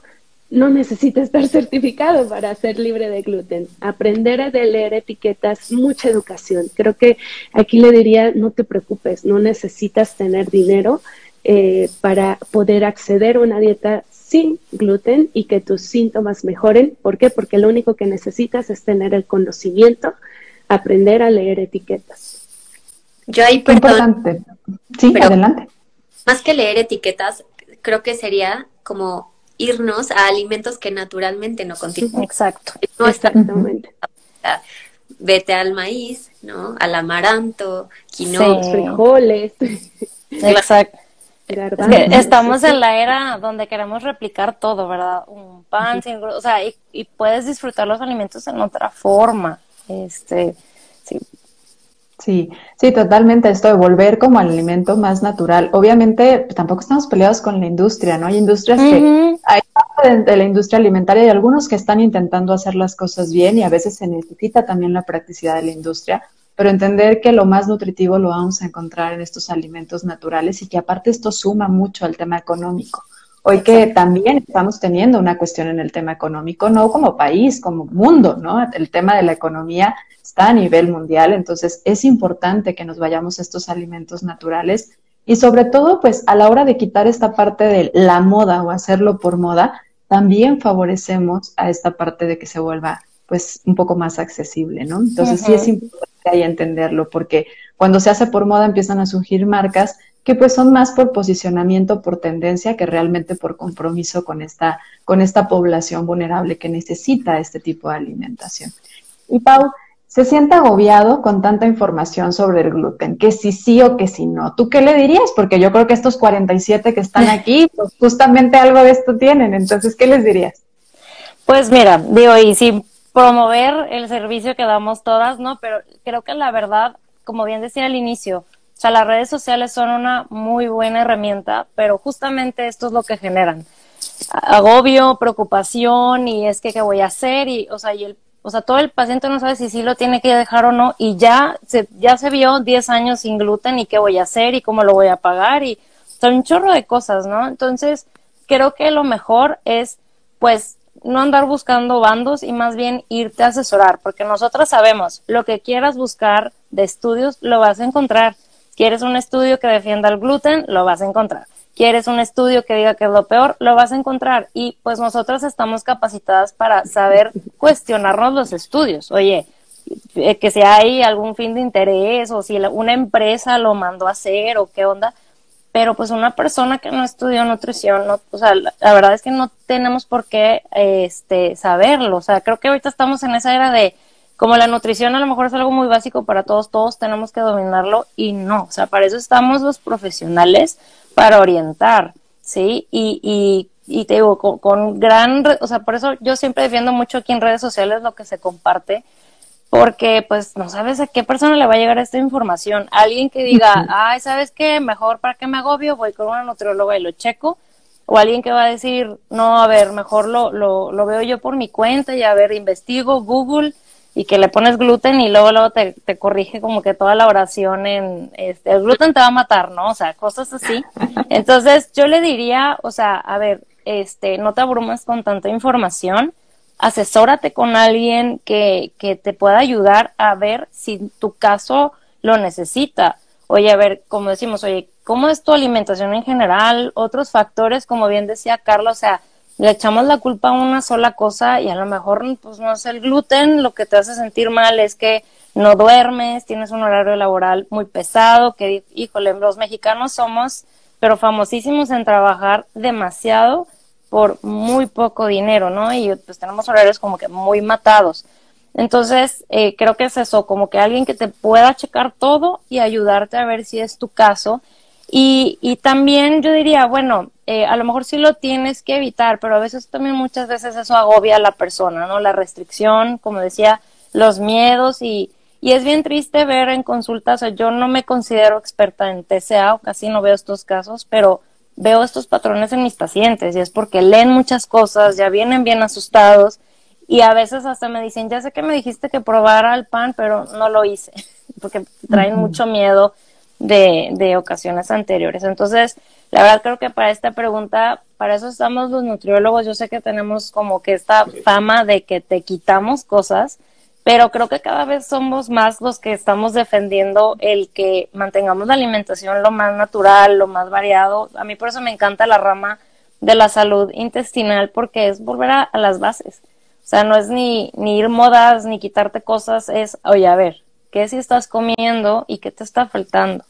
no necesita estar certificado para ser libre de gluten. Aprender a leer etiquetas, mucha educación. Creo que aquí le diría, no te preocupes, no necesitas tener dinero eh, para poder acceder a una dieta sin gluten y que tus síntomas mejoren. ¿Por qué? Porque lo único que necesitas es tener el conocimiento, aprender a leer etiquetas. Yo ahí, perdón. Importante. Sí, pero adelante. Más que leer etiquetas, creo que sería como irnos a alimentos que naturalmente no contienen. Exacto. No están. Exactamente. Vete al maíz, ¿no? Al amaranto, quinoa, sí. Frijoles. Exacto. Es que estamos en la era donde queremos replicar todo, ¿verdad? Un pan, sin gluten, o sea, y, y puedes disfrutar los alimentos en otra forma. Este, sí. Sí, sí, totalmente esto de volver como al alimento más natural. Obviamente, tampoco estamos peleados con la industria, ¿no? Hay industrias uh-huh. que hay parte de la industria alimentaria y algunos que están intentando hacer las cosas bien y a veces se necesita también la practicidad de la industria. Pero entender que lo más nutritivo lo vamos a encontrar en estos alimentos naturales y que aparte esto suma mucho al tema económico. Hoy que también estamos teniendo una cuestión en el tema económico, no como país, como mundo, ¿no? El tema de la economía está a nivel mundial, entonces es importante que nos vayamos a estos alimentos naturales y sobre todo, pues, a la hora de quitar esta parte de la moda o hacerlo por moda, también favorecemos a esta parte de que se vuelva, pues, un poco más accesible, ¿no? Entonces uh-huh. sí es importante y entenderlo, porque cuando se hace por moda empiezan a surgir marcas que pues son más por posicionamiento, por tendencia, que realmente por compromiso con esta, con esta población vulnerable que necesita este tipo de alimentación. Y Pau, se siente agobiado con tanta información sobre el gluten, que si sí o que si no. ¿Tú qué le dirías? Porque yo creo que estos cuarenta y siete que están aquí, pues justamente algo de esto tienen, entonces, ¿qué les dirías? Pues mira, digo, y si promover el servicio que damos todas, ¿no? Pero creo que la verdad, como bien decía al inicio, o sea, las redes sociales son una muy buena herramienta, pero justamente esto es lo que generan. Agobio, preocupación, y es que, ¿qué voy a hacer? Y, o sea, y el, o sea, todo el paciente no sabe si sí lo tiene que dejar o no, y ya se, ya se vio diez años sin gluten, y ¿qué voy a hacer? ¿Y cómo lo voy a pagar? Y, o sea, un chorro de cosas, ¿no? Entonces, creo que lo mejor es, pues, no andar buscando bandos y más bien irte a asesorar, porque nosotras sabemos, lo que quieras buscar de estudios lo vas a encontrar. ¿Quieres un estudio que defienda el gluten? Lo vas a encontrar. quieres un estudio que diga que es lo peor, lo vas a encontrar. Y pues nosotras estamos capacitadas para saber cuestionarnos los estudios. Oye, que si hay algún fin de interés o si la, una empresa lo mandó a hacer o qué onda, pero pues una persona que no estudió nutrición, no, o sea, la, la verdad es que no tenemos por qué este, saberlo. O sea, creo que ahorita estamos en esa era de, como la nutrición a lo mejor es algo muy básico para todos, todos tenemos que dominarlo y no, o sea, para eso estamos los profesionales, para orientar, ¿sí? Y, y, y te digo, con, con gran, o sea, por eso yo siempre defiendo mucho aquí en redes sociales lo que se comparte, porque pues no sabes a qué persona le va a llegar esta información. Alguien que diga, ay, ¿sabes qué? Mejor, ¿para qué me agobio? Voy con una nutrióloga y lo checo. O alguien que va a decir, no, a ver, mejor lo, lo, lo veo yo por mi cuenta y a ver, investigo, Google, y que le pones gluten y luego luego te, te corrige como que toda la oración en, este, el gluten te va a matar, ¿no? O sea, cosas así. Entonces yo le diría, o sea, a ver, este, no te abrumes con tanta información, asesórate con alguien que, que te pueda ayudar a ver si tu caso lo necesita. Oye, a ver, como decimos, oye, ¿cómo es tu alimentación en general? Otros factores, como bien decía Carla, o sea, le echamos la culpa a una sola cosa y a lo mejor, pues, no es el gluten, lo que te hace sentir mal es que no duermes, tienes un horario laboral muy pesado, que, híjole, los mexicanos somos, pero famosísimos en trabajar demasiado por muy poco dinero, ¿no? Y pues tenemos horarios como que muy matados. Entonces, eh, creo que es eso, como que alguien que te pueda checar todo y ayudarte a ver si es tu caso. Y, y también yo diría, bueno, eh, a lo mejor sí lo tienes que evitar, pero a veces también muchas veces eso agobia a la persona, ¿no? La restricción, como decía, los miedos y, y es bien triste ver en consultas, o sea, yo no me considero experta en T C A, o casi no veo estos casos, pero veo estos patrones en mis pacientes y es porque leen muchas cosas, ya vienen bien asustados y a veces hasta me dicen, ya sé que me dijiste que probara el pan, pero no lo hice, porque traen mucho miedo de, de ocasiones anteriores. Entonces, la verdad creo que para esta pregunta, para eso estamos los nutriólogos, yo sé que tenemos como que esta fama de que te quitamos cosas, pero creo que cada vez somos más los que estamos defendiendo el que mantengamos la alimentación lo más natural, lo más variado. A mí por eso me encanta la rama de la salud intestinal, porque es volver a, a las bases. O sea, no es ni, ni ir modas, ni quitarte cosas, es, oye, a ver, ¿qué si estás comiendo y qué te está faltando?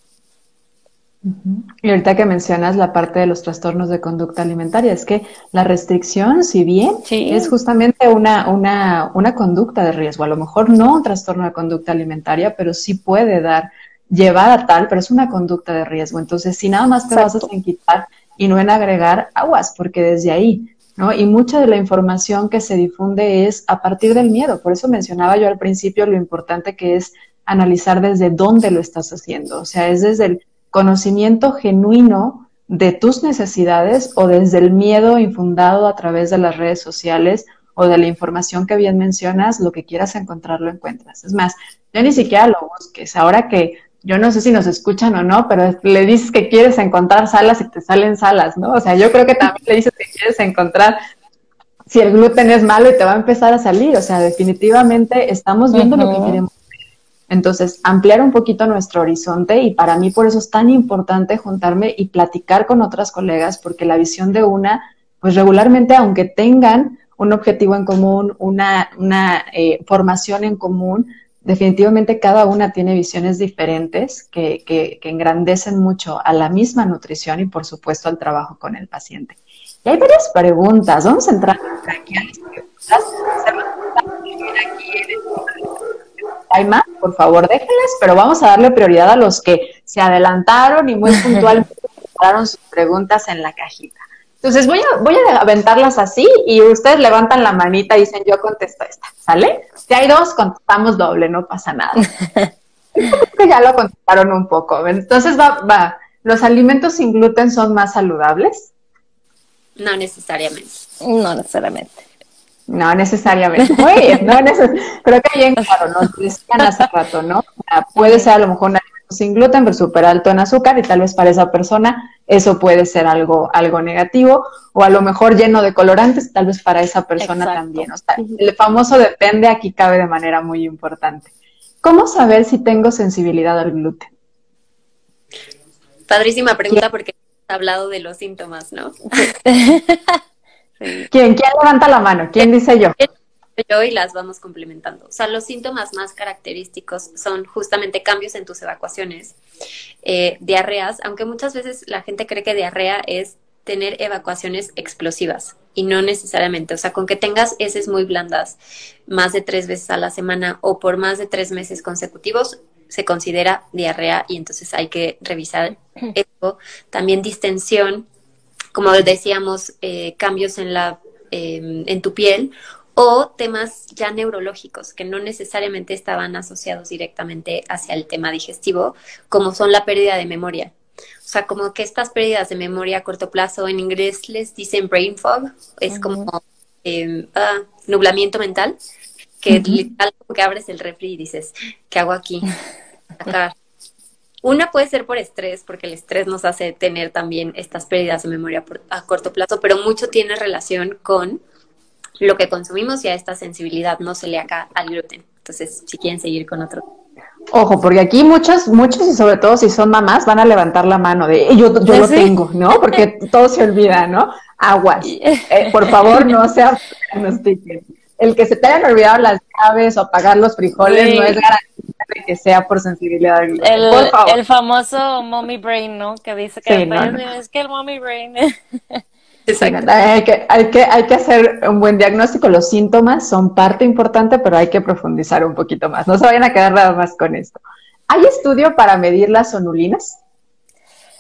Uh-huh. Y ahorita que mencionas la parte de los trastornos de conducta alimentaria, es que la restricción, si bien sí. es justamente una, una, una conducta de riesgo, a lo mejor no un trastorno de conducta alimentaria, pero sí puede dar, llevar a tal, pero es una conducta de riesgo. Entonces, si nada más te Exacto. basas en quitar y no en agregar, aguas, porque desde ahí, ¿no? Y mucha de la información que se difunde es a partir del miedo. Por eso mencionaba yo al principio lo importante que es analizar desde dónde lo estás haciendo. O sea, es desde el conocimiento genuino de tus necesidades o desde el miedo infundado a través de las redes sociales o de la información que bien mencionas, lo que quieras encontrar lo encuentras. Es más, ya ni siquiera lo busques. Ahora que yo no sé si nos escuchan o no, pero le dices que quieres encontrar salas y te salen salas, ¿no? O sea, yo creo que también le dices que quieres encontrar si el gluten es malo y te va a empezar a salir. O sea, definitivamente estamos viendo uh-huh. lo que queremos. Entonces, ampliar un poquito nuestro horizonte y para mí por eso es tan importante juntarme y platicar con otras colegas porque la visión de una, pues regularmente aunque tengan un objetivo en común, una, una eh, formación en común, definitivamente cada una tiene visiones diferentes que, que, que engrandecen mucho a la misma nutrición y por supuesto al trabajo con el paciente. Y hay varias preguntas, vamos a entrar aquí a las preguntas. Hay más, por favor, déjenlas, pero vamos a darle prioridad a los que se adelantaron y muy puntualmente prepararon sus preguntas en la cajita. Entonces voy a, voy a aventarlas así y ustedes levantan la manita y dicen, yo contesto esta, ¿sale? Si hay dos, contestamos doble, no pasa nada. Ya lo contestaron un poco. Entonces va, va, ¿los alimentos sin gluten son más saludables? No necesariamente. No necesariamente. No necesariamente, muy bien, no neces- creo que bien claro, nos decían hace rato, ¿no? O sea, puede ser a lo mejor un alimento sin gluten, pero súper alto en azúcar y tal vez para esa persona eso puede ser algo, algo negativo o a lo mejor lleno de colorantes, tal vez para esa persona Exacto. también. O sea, el famoso depende aquí cabe de manera muy importante. ¿Cómo saber si tengo sensibilidad al gluten? Padrísima pregunta porque hablado de los síntomas, ¿no? Sí. Sí. ¿Quién, ¿Quién levanta la mano? ¿Quién dice yo? Yo y las vamos complementando. O sea, los síntomas más característicos son justamente cambios en tus evacuaciones, eh, diarreas, aunque muchas veces la gente cree que diarrea es tener evacuaciones explosivas y no necesariamente. O sea, con que tengas heces muy blandas más de tres veces a la semana o por más de tres meses consecutivos, se considera diarrea y entonces hay que revisar esto. También distensión, como decíamos, eh, cambios en la eh, en tu piel o temas ya neurológicos que no necesariamente estaban asociados directamente hacia el tema digestivo, como son la pérdida de memoria. O sea, como que estas pérdidas de memoria a corto plazo, en inglés les dicen brain fog, es uh-huh. como eh, ah, nublamiento mental, que uh-huh. literal como que abres el refri y dices, ¿qué hago aquí? Acá. Una puede ser por estrés, porque el estrés nos hace tener también estas pérdidas de memoria por, a corto plazo, pero mucho tiene relación con lo que consumimos y a esta sensibilidad no se le acá al gluten. Entonces, si quieren seguir con otro... Ojo, porque aquí muchos, muchos y sobre todo si son mamás van a levantar la mano de yo, yo ¿Sí? lo tengo, ¿no? Porque todo se olvida, ¿no? Aguas, eh, por favor no se diagnostiquen. El que se te hayan olvidado las llaves o apagar los frijoles sí. no es garantía de que sea por sensibilidad. Del el, por favor. El famoso mommy brain, ¿no? Que dice que sí, no, no. es que el mommy brain. Exacto. Hay que, hay que, hay que hacer un buen diagnóstico. Los síntomas son parte importante, pero hay que profundizar un poquito más. No se vayan a quedar nada más con esto. ¿Hay estudio para medir las sonulinas?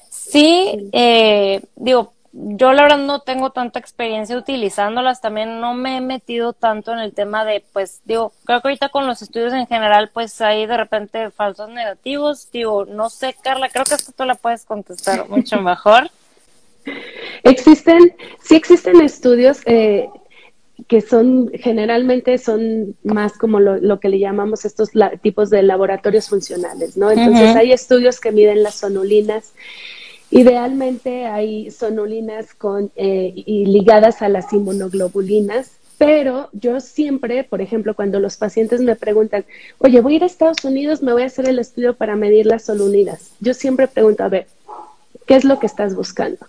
Sí, eh, digo, yo la verdad no tengo tanta experiencia utilizándolas. También no me he metido tanto en el tema de, pues, digo, creo que ahorita con los estudios en general, pues, hay de repente falsos negativos. Digo, no sé, Carla, creo que esto tú la puedes contestar mucho mejor. Existen, sí existen estudios eh, que son generalmente son más como lo, lo que le llamamos estos la, tipos de laboratorios funcionales, ¿no? Entonces uh-huh. hay estudios que miden las sonulinas. Idealmente hay sonulinas con eh, y ligadas a las inmunoglobulinas. Pero yo siempre, por ejemplo, cuando los pacientes me preguntan, oye, voy a ir a Estados Unidos, me voy a hacer el estudio para medir las sonulinas. Yo siempre pregunto, a ver, ¿qué es lo que estás buscando?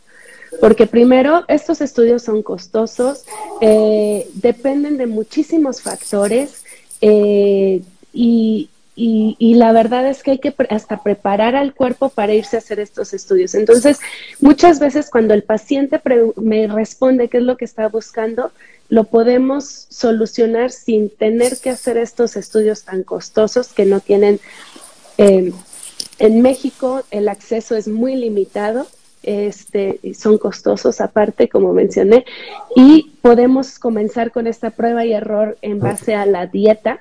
Porque primero, estos estudios son costosos, eh, dependen de muchísimos factores eh, y, y, y la verdad es que hay que pre- hasta preparar al cuerpo para irse a hacer estos estudios. Entonces, muchas veces cuando el paciente pre- me responde qué es lo que está buscando, lo podemos solucionar sin tener que hacer estos estudios tan costosos que no tienen... Eh, en México el acceso es muy limitado. Este, son costosos aparte, como mencioné, y podemos comenzar con esta prueba y error en base a la dieta,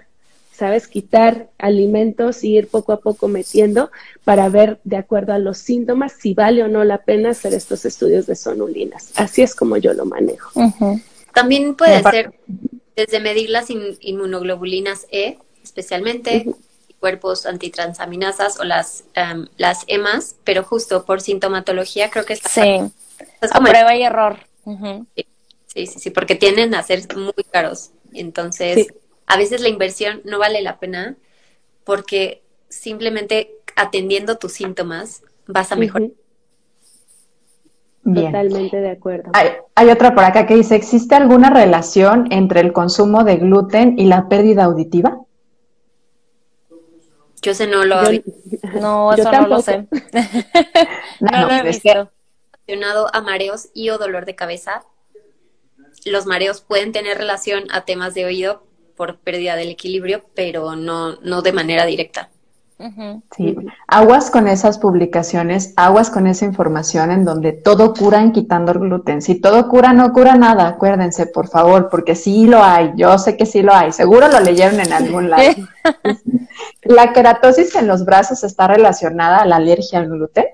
¿sabes? Quitar alimentos y ir poco a poco metiendo para ver, de acuerdo a los síntomas, si vale o no la pena hacer estos estudios de sonulinas. Así es como yo lo manejo. Uh-huh. También puede Apart- ser desde medir las in- inmunoglobulinas E, especialmente, uh-huh. cuerpos antitransaminasas o las um, las E M As, pero justo por sintomatología creo que está sí. es como a prueba el... y error. Uh-huh. Sí, sí, sí, porque tienden a ser muy caros. Entonces, sí. a veces la inversión no vale la pena porque simplemente atendiendo tus síntomas vas a mejorar. Uh-huh. Bien. Totalmente de acuerdo. Hay, hay otra por acá que dice, ¿existe alguna relación entre el consumo de gluten y la pérdida auditiva? Yo sé, no lo yo, No, eso no lo sé. no, no, no lo he visto. Relacionado a mareos y o dolor de cabeza. Los mareos pueden tener relación a temas de oído por pérdida del equilibrio, pero no, no de manera directa. Uh-huh. Sí. Aguas con esas publicaciones, aguas con esa información en donde todo curan quitando el gluten. Si todo cura, no cura nada, acuérdense, por favor, porque sí lo hay. Yo sé que sí lo hay. Seguro lo leyeron en algún lado. ¿La queratosis en los brazos está relacionada a la alergia al gluten?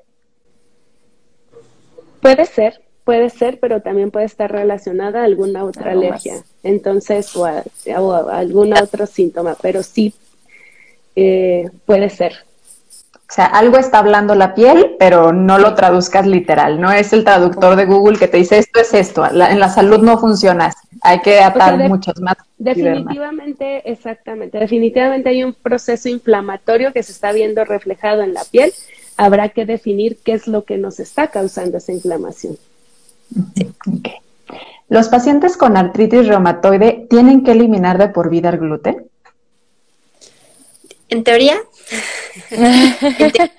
Puede ser, puede ser, pero también puede estar relacionada a alguna otra no, alergia, más. Entonces, o a, o a algún otro síntoma, pero sí eh, puede ser. O sea, algo está hablando la piel, pero no lo traduzcas literal, no es el traductor de Google que te dice esto es esto, la, en la salud no funciona, hay que atar o sea, de, muchos más. Definitivamente, exactamente, definitivamente hay un proceso inflamatorio que se está viendo reflejado en la piel habrá que definir qué es lo que nos está causando esa inflamación. Sí, okay. ¿Los pacientes con artritis reumatoide tienen que eliminar de por vida el gluten? En teoría. en te-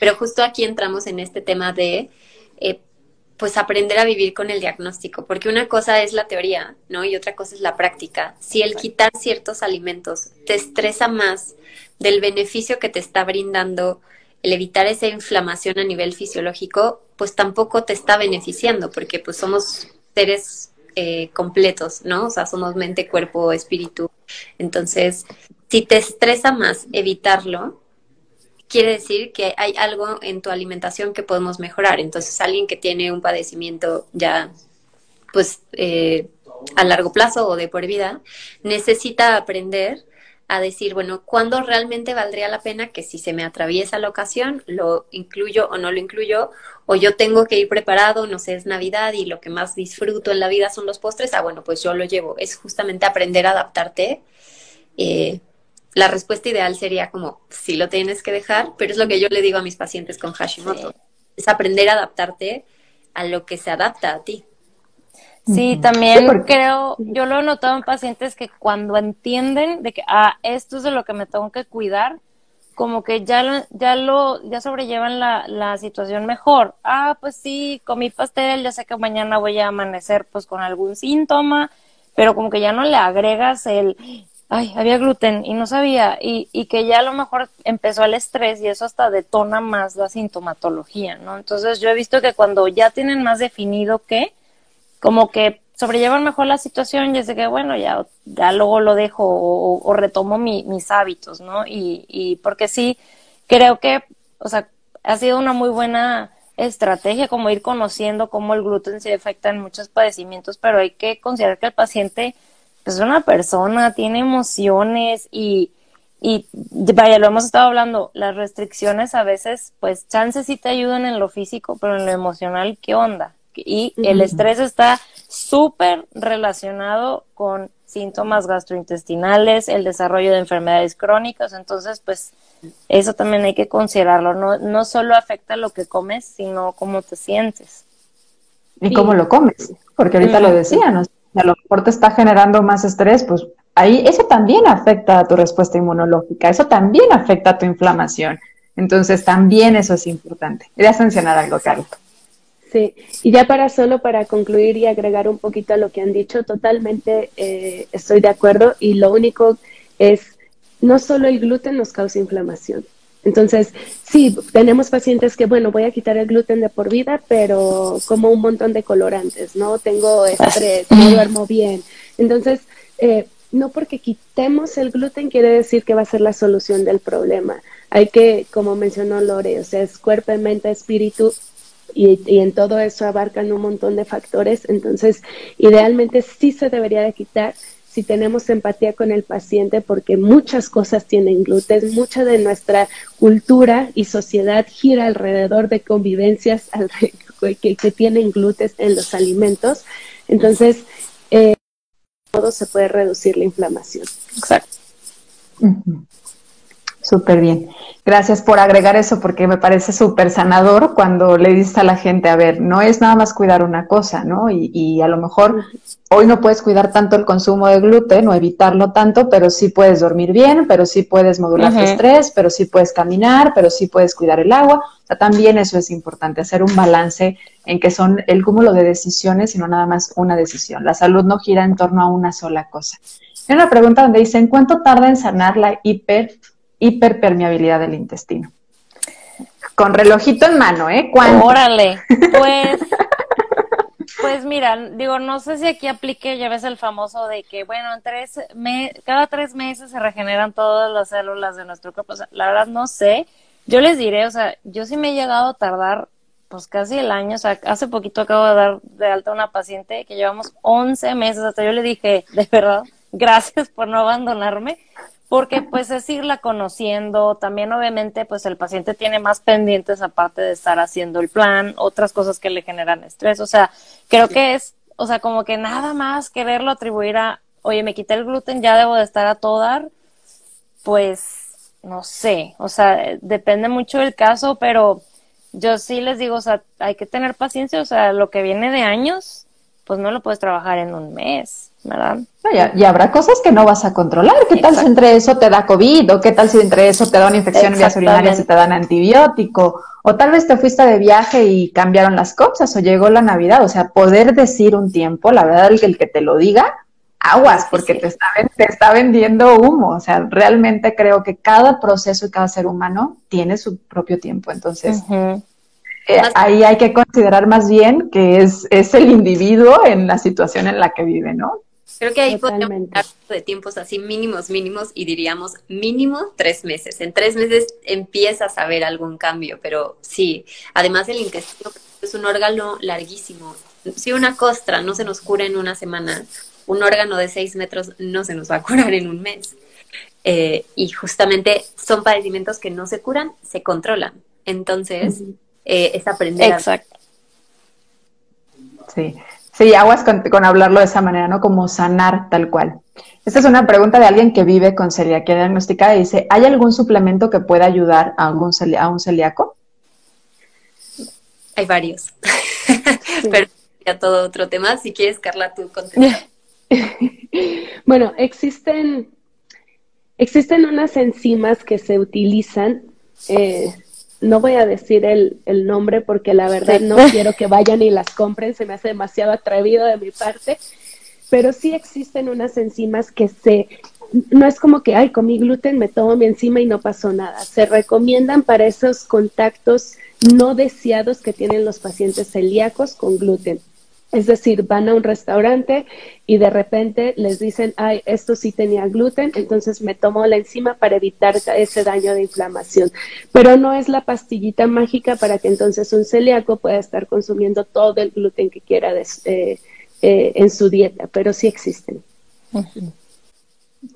Pero justo aquí entramos en este tema de eh, pues aprender a vivir con el diagnóstico, porque una cosa es la teoría, ¿no? Y otra cosa es la práctica. Si el quitar ciertos alimentos te estresa más del beneficio que te está brindando el evitar esa inflamación a nivel fisiológico, pues tampoco te está beneficiando, porque pues somos seres eh, completos, ¿no? O sea, somos mente, cuerpo, espíritu. Entonces, si te estresa más evitarlo, quiere decir que hay algo en tu alimentación que podemos mejorar. Entonces, alguien que tiene un padecimiento ya, pues, eh, a largo plazo o de por vida, necesita aprender a decir, bueno, ¿cuándo realmente valdría la pena que si se me atraviesa la ocasión, lo incluyo o no lo incluyo? O yo tengo que ir preparado, no sé, es Navidad y lo que más disfruto en la vida son los postres. Ah, bueno, pues yo lo llevo. Es justamente aprender a adaptarte. Eh, la respuesta ideal sería como, sí lo tienes que dejar, pero es lo que yo le digo a mis pacientes con Hashimoto. Sí. Es aprender a adaptarte a lo que se adapta a ti. Sí, también creo, yo lo he notado en pacientes que cuando entienden de que, ah, esto es de lo que me tengo que cuidar, como que ya lo, ya lo, ya sobrellevan la, la situación mejor. Ah, pues sí, comí pastel, ya sé que mañana voy a amanecer pues con algún síntoma, pero como que ya no le agregas el, ay, había gluten y no sabía, y, y que ya a lo mejor empezó el estrés y eso hasta detona más la sintomatología, ¿no? Entonces yo he visto que cuando ya tienen más definido qué, como que sobrellevan mejor la situación y es de que, bueno, ya, ya luego lo dejo o, o retomo mi, mis hábitos, ¿no? Y, y porque sí, creo que, o sea, ha sido una muy buena estrategia como ir conociendo cómo el gluten se afecta en muchos padecimientos, pero hay que considerar que el paciente es una persona, tiene emociones y, y vaya, lo hemos estado hablando, las restricciones a veces, pues, chances sí te ayudan en lo físico, pero en lo emocional, ¿qué onda? Y el estrés está súper relacionado con síntomas gastrointestinales, el desarrollo de enfermedades crónicas, entonces pues eso también hay que considerarlo, no, no solo afecta lo que comes, sino cómo te sientes. Y sí. Cómo lo comes, porque ahorita mm. lo decían, o sea, a lo mejor te está generando más estrés, pues ahí eso también afecta a tu respuesta inmunológica, eso también afecta a tu inflamación, entonces también eso es importante. Querías mencionar algo, Carla. Sí, y ya para solo para concluir y agregar un poquito a lo que han dicho, totalmente eh, estoy de acuerdo y lo único es, no solo el gluten nos causa inflamación. Entonces, sí, tenemos pacientes que, bueno, voy a quitar el gluten de por vida, pero como un montón de colorantes, ¿no? Tengo estrés, no duermo bien. Entonces, eh, no porque quitemos el gluten quiere decir que va a ser la solución del problema. Hay que, como mencionó Lore, o sea, es cuerpo, mente, espíritu, Y, y en todo eso abarcan un montón de factores, entonces idealmente sí se debería de quitar si tenemos empatía con el paciente porque muchas cosas tienen gluten, mucha de nuestra cultura y sociedad gira alrededor de convivencias al, que, que tienen gluten en los alimentos, entonces eh, todo se puede reducir la inflamación. Exacto. Uh-huh. Súper bien. Gracias por agregar eso porque me parece súper sanador cuando le dices a la gente, a ver, no es nada más cuidar una cosa, ¿no? Y, y a lo mejor hoy no puedes cuidar tanto el consumo de gluten o evitarlo tanto, pero sí puedes dormir bien, pero sí puedes modular uh-huh. tu estrés, pero sí puedes caminar, pero sí puedes cuidar el agua. O sea, también eso es importante, hacer un balance en que son el cúmulo de decisiones y no nada más una decisión. La salud no gira en torno a una sola cosa. Hay una pregunta donde dicen, ¿cuánto tarda en sanar la hiper hiperpermeabilidad del intestino? Con relojito en mano, ¿eh? ¿Cuándo? Órale, pues, pues mira, digo, no sé si aquí aplique, ya ves el famoso de que, bueno, en tres me- cada tres meses se regeneran todas las células de nuestro cuerpo, o sea, la verdad no sé, yo les diré, o sea, yo sí me he llegado a tardar, pues casi el año, o sea, hace poquito acabo de dar de alta a una paciente que llevamos once meses, hasta yo le dije, de verdad, gracias por no abandonarme, porque pues es irla conociendo, también obviamente pues el paciente tiene más pendientes aparte de estar haciendo el plan, otras cosas que le generan estrés, o sea, creo que es, o sea, como que nada más quererlo atribuir a, oye, me quité el gluten, ya debo de estar a todo dar, pues no sé, o sea, depende mucho del caso, pero yo sí les digo, o sea, hay que tener paciencia, o sea, lo que viene de años, pues no lo puedes trabajar en un mes, ¿verdad? No, y, y habrá cosas que no vas a controlar, ¿qué Exacto. tal si entre eso te da COVID? ¿O qué tal si entre eso te da una infección en vías urinarias y te dan antibiótico? O tal vez te fuiste de viaje y cambiaron las cosas, o llegó la Navidad, o sea, poder decir un tiempo, la verdad, el que, el que te lo diga, aguas, porque te está, te está vendiendo humo. O sea, realmente creo que cada proceso y cada ser humano tiene su propio tiempo. Entonces, uh-huh. eh, ahí hay que considerar más bien que es, es el individuo en la situación en la que vive, ¿no? Creo que ahí podríamos hablar de tiempos así mínimos, mínimos, y diríamos mínimo tres meses. En tres meses empiezas a ver algún cambio, pero sí. Además, el intestino es un órgano larguísimo. Si una costra no se nos cura en una semana, un órgano de seis metros no se nos va a curar en un mes. Eh, y justamente son padecimientos que no se curan, se controlan. Entonces, uh-huh. eh, es aprender. Exacto. A... Sí. Sí, aguas con, con hablarlo de esa manera, ¿no? Como sanar tal cual. Esta es una pregunta de alguien que vive con celiaquía diagnosticada y dice, ¿hay algún suplemento que pueda ayudar a, algún celi- a un celíaco? Hay varios. Sí. Pero ya todo otro tema. Si quieres, Carla, tú contestas. Bueno, existen, existen unas enzimas que se utilizan, eh, no voy a decir el, el nombre porque la verdad no quiero que vayan y las compren, se me hace demasiado atrevido de mi parte, pero sí existen unas enzimas que se, no es como que, ay, comí gluten, me tomo mi enzima y no pasó nada, se recomiendan para esos contactos no deseados que tienen los pacientes celíacos con gluten. Es decir, van a un restaurante y de repente les dicen, ay, esto sí tenía gluten, entonces me tomo la enzima para evitar ese daño de inflamación. Pero no es la pastillita mágica para que entonces un celíaco pueda estar consumiendo todo el gluten que quiera des, eh, eh, en su dieta, pero sí existen. Uh-huh.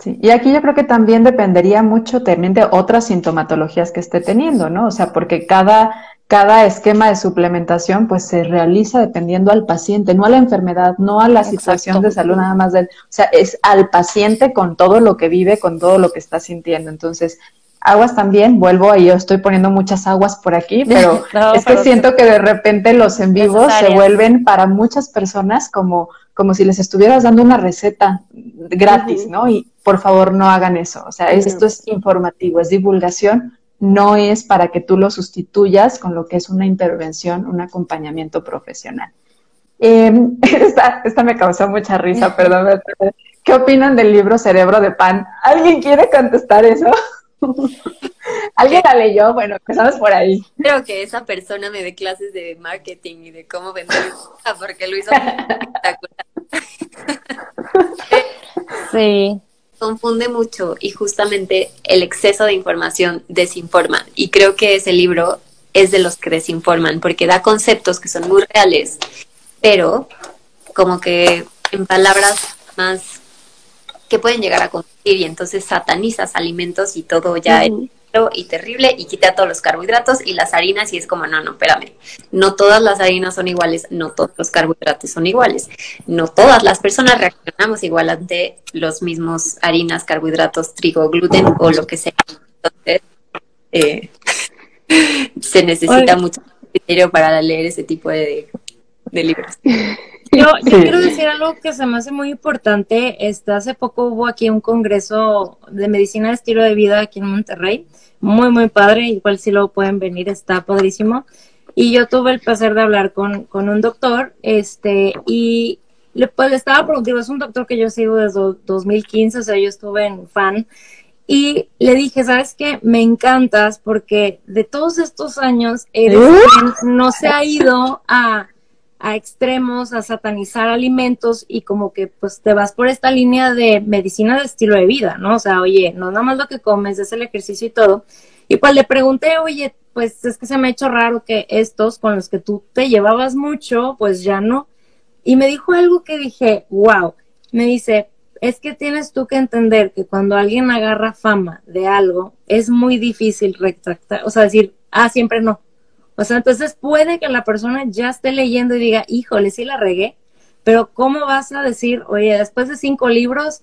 Sí, y aquí yo creo que también dependería mucho también de otras sintomatologías que esté teniendo, ¿no? O sea, porque cada, cada esquema de suplementación pues se realiza dependiendo al paciente, no a la enfermedad, no a la Exacto. situación de salud nada más del, o sea, es al paciente con todo lo que vive, con todo lo que está sintiendo. Entonces, aguas también, vuelvo ahí, yo estoy poniendo muchas aguas por aquí, pero no, es que pero siento que de repente los en vivos necesarias. Se vuelven para muchas personas como, como si les estuvieras dando una receta gratis, uh-huh. ¿no? Y por favor no hagan eso, o sea, uh-huh. esto es informativo, es divulgación, no es para que tú lo sustituyas con lo que es una intervención, un acompañamiento profesional. Eh, esta, esta me causó mucha risa, perdón. ¿Qué opinan del libro Cerebro de Pan? ¿Alguien quiere contestar eso? ¿Alguien la leyó? Bueno, empezamos por ahí. Creo que esa persona me dé clases de marketing y de cómo vender, porque lo hizo espectacular. Sí. Confunde mucho y justamente el exceso de información desinforma. Y creo que ese libro es de los que desinforman, porque da conceptos que son muy reales, pero como que en palabras más que pueden llegar a confundir, y entonces satanizas alimentos y todo ya uh-huh. es malo y terrible, y quita todos los carbohidratos y las harinas, y es como, no, no, espérame, no todas las harinas son iguales, no todos los carbohidratos son iguales, no todas las personas reaccionamos igual ante los mismos harinas, carbohidratos, trigo, gluten o lo que sea. Entonces, eh, se necesita Oye. mucho criterio para leer ese tipo de, de libros. Yo, yo sí. quiero decir algo que se me hace muy importante. Este, hace poco hubo aquí un congreso de medicina de estilo de vida aquí en Monterrey, muy muy padre, igual si lo pueden venir, está padrísimo, y yo tuve el placer de hablar con, con un doctor, este, y le, pues, le estaba preguntando, es un doctor que yo sigo desde dos mil quince, o sea, yo estuve en FAN, y le dije, ¿sabes qué? Me encantas porque de todos estos años eres quien no se ha ido a... a extremos, a satanizar alimentos, y como que pues te vas por esta línea de medicina de estilo de vida, ¿no? O sea, oye, no nada más lo que comes, es el ejercicio y todo. Y pues le pregunté, oye, pues es que se me ha hecho raro que estos con los que tú te llevabas mucho, pues ya no. Y me dijo algo que dije, wow, me dice, es que tienes tú que entender que cuando alguien agarra fama de algo, es muy difícil retractar, o sea, decir, ah, siempre no. O sea, entonces puede que la persona ya esté leyendo y diga, híjole, sí la regué, pero ¿cómo vas a decir, oye, después de cinco libros,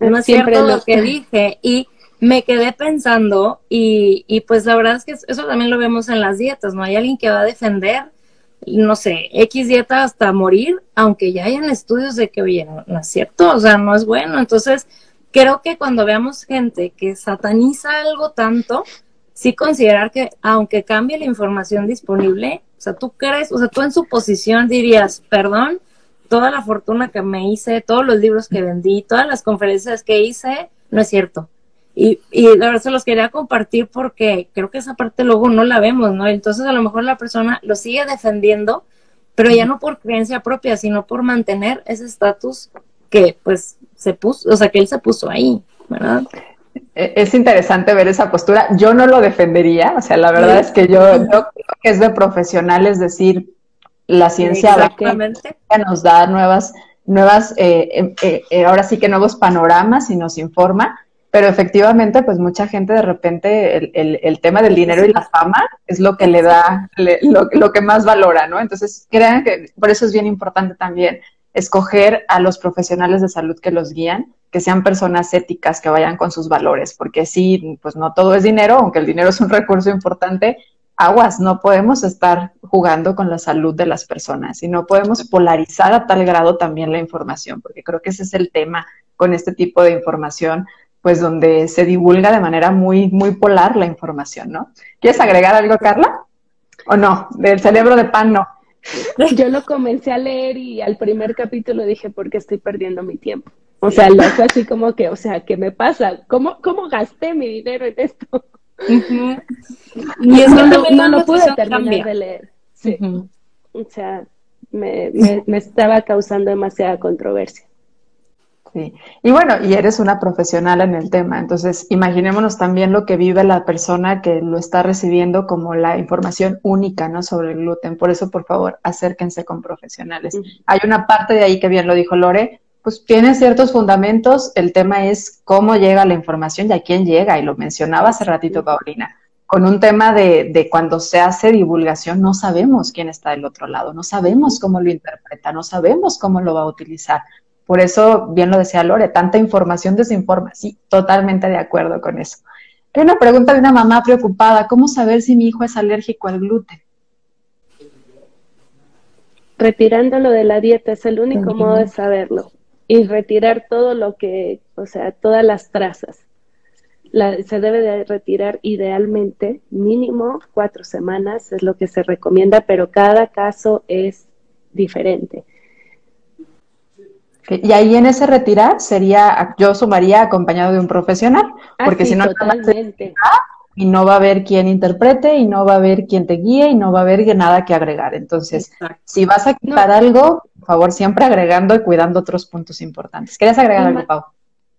no es cierto lo que dije? Y me quedé pensando y, y pues la verdad es que eso también lo vemos en las dietas, ¿no? Hay alguien que va a defender, no sé, X dieta hasta morir, aunque ya hayan estudios de que, oye, no, no es cierto, o sea, no es bueno. Entonces, creo que cuando veamos gente que sataniza algo tanto, sí considerar que aunque cambie la información disponible, o sea, tú crees, o sea, tú en su posición dirías, perdón, toda la fortuna que me hice, todos los libros que vendí, todas las conferencias que hice, no es cierto. Y, y la verdad se los quería compartir porque creo que esa parte luego no la vemos, ¿no? Entonces a lo mejor la persona lo sigue defendiendo, pero ya no por creencia propia, sino por mantener ese estatus que pues se puso, o sea, que él se puso ahí, ¿verdad? Es interesante ver esa postura. Yo no lo defendería, o sea, la verdad sí. es que yo, yo creo que es de profesionales decir, la ciencia va que nos da nuevas, nuevas eh, eh, eh, ahora sí que nuevos panoramas y nos informa, pero efectivamente, pues mucha gente de repente el, el, el tema del dinero y la fama es lo que le da, le, lo, lo que más valora, ¿no? Entonces, crean que por eso es bien importante también escoger a los profesionales de salud que los guían, que sean personas éticas, que vayan con sus valores, porque sí, pues no todo es dinero, aunque el dinero es un recurso importante, aguas, no podemos estar jugando con la salud de las personas y no podemos polarizar a tal grado también la información, porque creo que ese es el tema con este tipo de información, pues donde se divulga de manera muy, muy polar la información, ¿no? ¿Quieres agregar algo, Carla? ¿O no? Del cerebro de pan, no. Yo lo comencé a leer y al primer capítulo dije, ¿por qué estoy perdiendo mi tiempo? O sea, lo fue así como que, o sea, ¿qué me pasa? ¿Cómo, cómo gasté mi dinero en esto? Uh-huh. Y eso no, no, no lo pude terminar cambia. de leer. Sí. Uh-huh. O sea, me, me, me estaba causando demasiada controversia. Sí. Y bueno, y eres una profesional en el tema, entonces imaginémonos también lo que vive la persona que lo está recibiendo como la información única, ¿no? Sobre el gluten. Por eso, por favor, acérquense con profesionales. Uh-huh. Hay una parte de ahí que bien lo dijo Lore, pues tiene ciertos fundamentos, el tema es cómo llega la información y a quién llega, y lo mencionaba hace ratito Paulina, con un tema de, de cuando se hace divulgación no sabemos quién está del otro lado, no sabemos cómo lo interpreta, no sabemos cómo lo va a utilizar, por eso, bien lo decía Lore, tanta información desinforma, sí, totalmente de acuerdo con eso. Hay una pregunta de una mamá preocupada, ¿cómo saber si mi hijo es alérgico al gluten? Retirándolo de la dieta es el único uh-huh. modo de saberlo. Y retirar todo lo que, o sea, todas las trazas. La, se debe de retirar idealmente mínimo cuatro semanas, es lo que se recomienda, pero cada caso es diferente. Y ahí en ese retirar sería, yo sumaría acompañado de un profesional, ah, porque sí, si no, totalmente. Y no va a haber quien interprete, y no va a haber quien te guíe, y no va a haber nada que agregar. Entonces, exacto. Si vas a quitar no. algo, por favor, siempre agregando y cuidando otros puntos importantes. ¿Querías agregar y algo, más... Pau?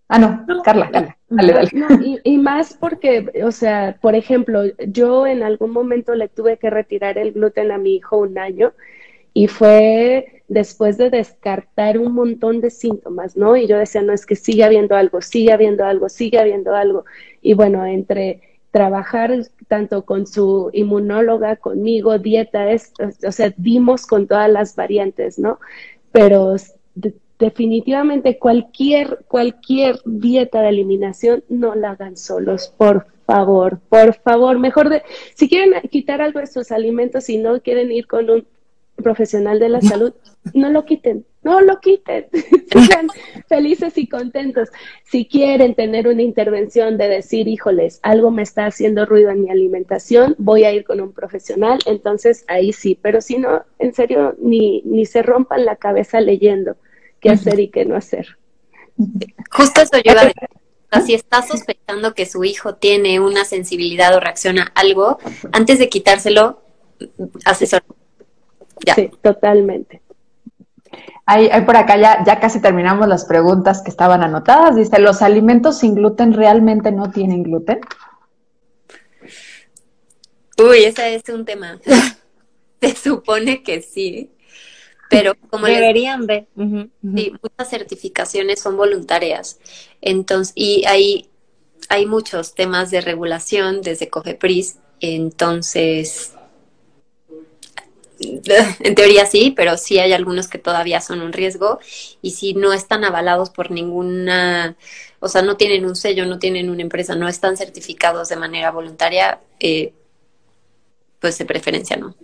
Ah, no, no Carla, Carla, dale, dale. No, y, y más porque, o sea, por ejemplo, yo en algún momento le tuve que retirar el gluten a mi hijo un año, y fue después de descartar un montón de síntomas, ¿no? Y yo decía, no, es que sigue habiendo algo, sigue habiendo algo, sigue habiendo algo. Y bueno, entre... trabajar tanto con su inmunóloga, conmigo, dieta, es, o sea, dimos con todas las variantes, ¿no? Pero de, definitivamente cualquier, cualquier dieta de eliminación no la hagan solos, por favor, por favor. Mejor, de, si quieren quitar algo de sus alimentos y no quieren ir con un profesional de la salud, no lo quiten, no lo quiten, sean felices y contentos. Si quieren tener una intervención de decir, híjoles, algo me está haciendo ruido en mi alimentación, voy a ir con un profesional, entonces ahí sí, pero si no, en serio, ni, ni se rompan la cabeza leyendo qué hacer y qué no hacer. Justo eso yo la Si está sospechando que su hijo tiene una sensibilidad o reacciona a algo, antes de quitárselo, asesor. Ya. Sí, totalmente. Ahí, ahí por acá ya, ya casi terminamos las preguntas que estaban anotadas. Dice, ¿los alimentos sin gluten realmente no tienen gluten? Uy, ese es un tema. Se supone que sí, pero como deberían les... de. Uh-huh, uh-huh. Sí, muchas certificaciones son voluntarias. Entonces, y hay, hay muchos temas de regulación desde COFEPRIS, entonces... en teoría sí, pero sí hay algunos que todavía son un riesgo y si no están avalados por ninguna, o sea, no tienen un sello, no tienen una empresa, no están certificados de manera voluntaria, eh, pues de preferencia no.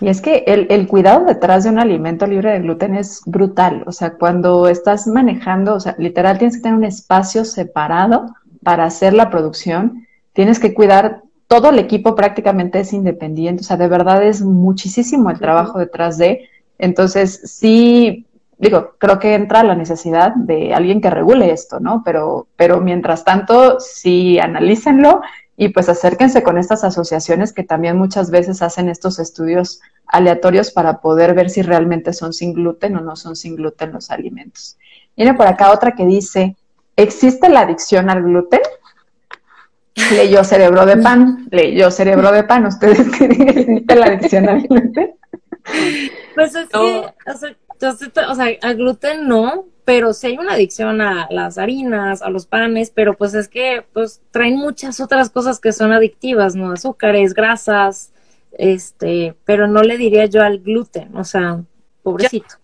Y es que el, el cuidado detrás de un alimento libre de gluten es brutal. O sea, cuando estás manejando, o sea, literal tienes que tener un espacio separado para hacer la producción, tienes que cuidar, todo el equipo prácticamente es independiente, o sea, de verdad es muchísimo el trabajo detrás de, entonces sí, digo, creo que entra la necesidad de alguien que regule esto, ¿no? Pero, pero mientras tanto, sí, analícenlo y pues acérquense con estas asociaciones que también muchas veces hacen estos estudios aleatorios para poder ver si realmente son sin gluten o no son sin gluten los alimentos. Viene por acá otra que dice, ¿existe la adicción al gluten? Leyó cerebro de pan, leyó cerebro de pan. ¿Ustedes qué dicen de la adicción al gluten? Pues es no. que, o sea, entonces, o sea, al gluten no, pero sí hay una adicción a las harinas, a los panes, pero pues es que pues traen muchas otras cosas que son adictivas, ¿no? Azúcares, grasas, este, pero no le diría yo al gluten, o sea, pobrecito.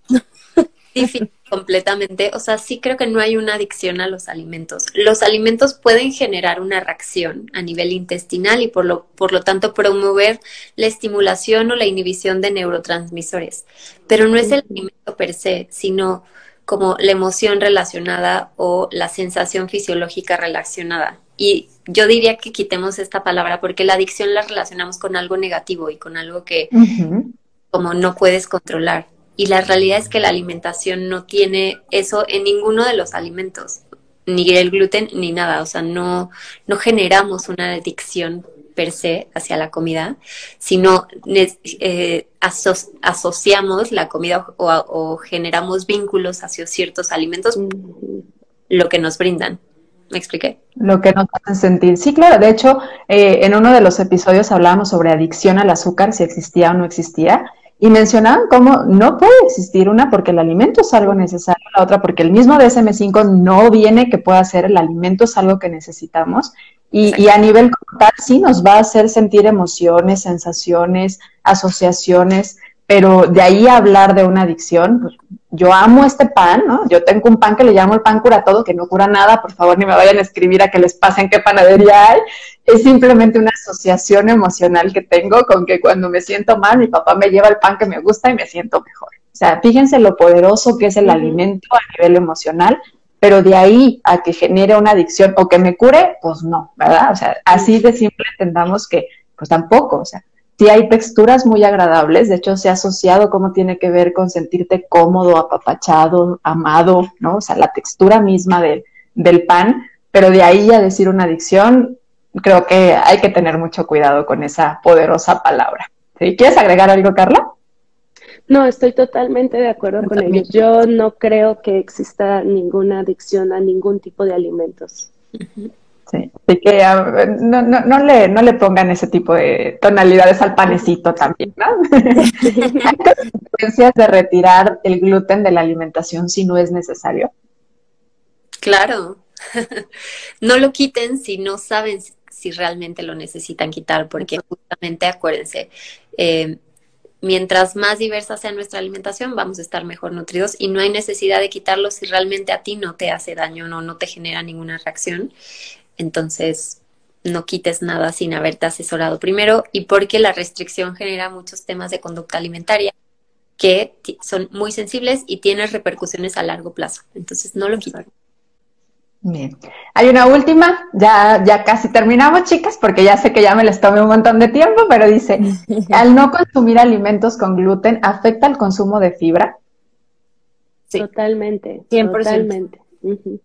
Difícil. Completamente, o sea, sí creo que no hay una adicción a los alimentos. Los alimentos pueden generar una reacción a nivel intestinal y por lo, por lo tanto promover la estimulación o la inhibición de neurotransmisores. Pero no es el alimento per se, sino como la emoción relacionada o la sensación fisiológica relacionada. Y yo diría que quitemos esta palabra porque la adicción la relacionamos con algo negativo y con algo que uh-huh. como no puedes controlar. Y la realidad es que la alimentación no tiene eso en ninguno de los alimentos, ni el gluten ni nada. O sea, no, no generamos una adicción per se hacia la comida, sino eh, aso- asociamos la comida o, o generamos vínculos hacia ciertos alimentos, lo que nos brindan. ¿Me expliqué? Lo que nos hacen sentir. Sí, claro. De hecho, eh, en uno de los episodios hablábamos sobre adicción al azúcar, si existía o no existía. Y mencionaban cómo no puede existir una porque el alimento es algo necesario, la otra porque el mismo D S M cinco no viene que pueda ser el alimento es algo que necesitamos. Y, y a nivel tal sí nos va a hacer sentir emociones, sensaciones, asociaciones, pero de ahí hablar de una adicción, pues, yo amo este pan, ¿no? Yo tengo un pan que le llamo el pan cura todo, que no cura nada, por favor ni me vayan a escribir a que les pasen qué panadería hay. Es simplemente una asociación emocional que tengo con que cuando me siento mal, mi papá me lleva el pan que me gusta y me siento mejor. O sea, fíjense lo poderoso que es el uh-huh. alimento a nivel emocional, pero de ahí a que genere una adicción o que me cure, pues no, ¿verdad? O sea, así de simple entendamos que, pues tampoco, o sea, sí hay texturas muy agradables, de hecho se ha asociado cómo tiene que ver con sentirte cómodo, apapachado, amado, ¿no? O sea, la textura misma de, del pan, pero de ahí a decir una adicción, creo que hay que tener mucho cuidado con esa poderosa palabra. ¿Sí? ¿Quieres agregar algo, Carla? No, estoy totalmente de acuerdo con ellos. Yo no creo que exista ninguna adicción a ningún tipo de alimentos. Uh-huh. Sí, así que uh, no, no, no, le, no le pongan ese tipo de tonalidades al panecito también, ¿no? ¿Hay consecuencias de retirar el gluten de la alimentación si no es necesario? Claro, no lo quiten si no saben si realmente lo necesitan quitar, porque justamente acuérdense, eh, mientras más diversa sea nuestra alimentación, vamos a estar mejor nutridos y no hay necesidad de quitarlo si realmente a ti no te hace daño, no, no te genera ninguna reacción. Entonces, no quites nada sin haberte asesorado primero y porque la restricción genera muchos temas de conducta alimentaria que t- son muy sensibles y tienen repercusiones a largo plazo. Entonces, no lo quites. Bien. Hay una última, ya, ya casi terminamos, chicas, porque ya sé que ya me les tomé un montón de tiempo, pero dice, ¿al no consumir alimentos con gluten afecta el consumo de fibra? Sí. Totalmente. cien por ciento. Totalmente. Uh-huh.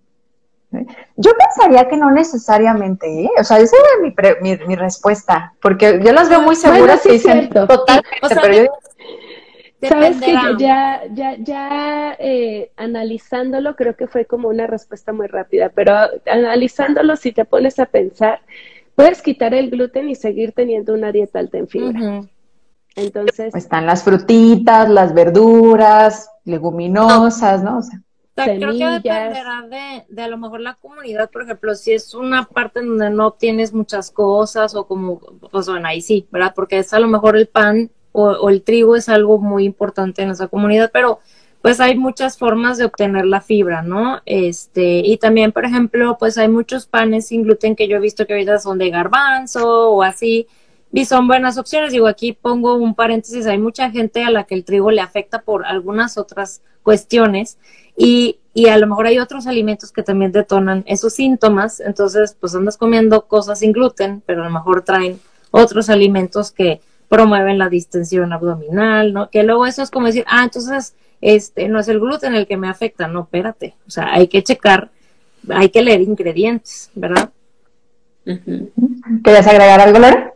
Yo pensaría que no necesariamente, ¿eh? O sea, esa era mi, pre- mi, mi respuesta, porque yo las veo muy seguras y bueno, sí dicen totalmente, o sea, pero yo digo... Sabes que yo ya, ya, ya eh, analizándolo, creo que fue como una respuesta muy rápida, pero analizándolo, si te pones a pensar, puedes quitar el gluten y seguir teniendo una dieta alta en fibra. Uh-huh. Entonces... Pues están las frutitas, las verduras, leguminosas, ¿no? O sea... O sea, creo que dependerá de, de a lo mejor la comunidad, por ejemplo, si es una parte donde no obtienes muchas cosas o como, pues bueno, ahí sí, ¿verdad? Porque es a lo mejor el pan o, o el trigo es algo muy importante en nuestra comunidad, pero pues hay muchas formas de obtener la fibra, ¿no? Este, y también, por ejemplo, pues hay muchos panes sin gluten que yo he visto que ahorita son de garbanzo o así, y son buenas opciones. Digo, aquí pongo un paréntesis, hay mucha gente a la que el trigo le afecta por algunas otras cuestiones, y, y a lo mejor hay otros alimentos que también detonan esos síntomas, entonces pues andas comiendo cosas sin gluten, pero a lo mejor traen otros alimentos que promueven la distensión abdominal, ¿no? Que luego eso es como decir, ah, entonces... Este, no es el gluten el que me afecta, no, espérate, o sea, hay que checar, hay que leer ingredientes, ¿verdad? Uh-huh. ¿Querías agregar algo, Laura?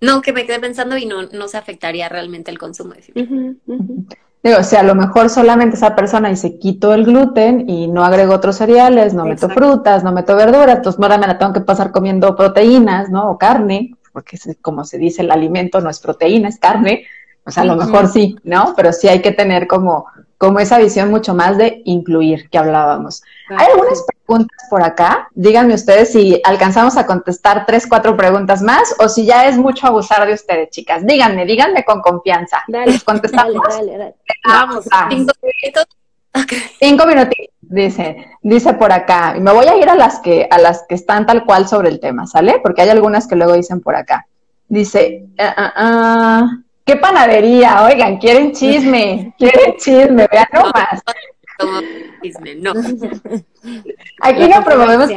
No, que me quedé pensando y no, no se afectaría realmente el consumo de fibra. Uh-huh. Uh-huh. Digo, o sea, a lo mejor solamente esa persona y se quitó el gluten y no agregó otros cereales, no meto frutas, no meto verduras, entonces ahora me la tengo que pasar comiendo proteínas, ¿no? O carne, porque como se dice el alimento no es proteína, es carne. O sea, a lo mejor sí, ¿no? Pero sí hay que tener como, como esa visión mucho más de incluir que hablábamos. Claro. Hay algunas preguntas por acá. Díganme ustedes si alcanzamos a contestar tres, cuatro preguntas más o si ya es mucho abusar de ustedes, chicas. Díganme, díganme con confianza. Dale, ¿les contestamos? Dale, dale, dale. Vamos a... Cinco minutitos. Okay. Cinco minutitos, dice, dice por acá. Y me voy a ir a las que, a las que están tal cual sobre el tema, ¿sale? Porque hay algunas que luego dicen por acá. Dice, ah, uh, uh, uh. ¿qué panadería? Oigan, quieren chisme, quieren chisme, vean nomás. No, chisme, no. Aquí no promovemos.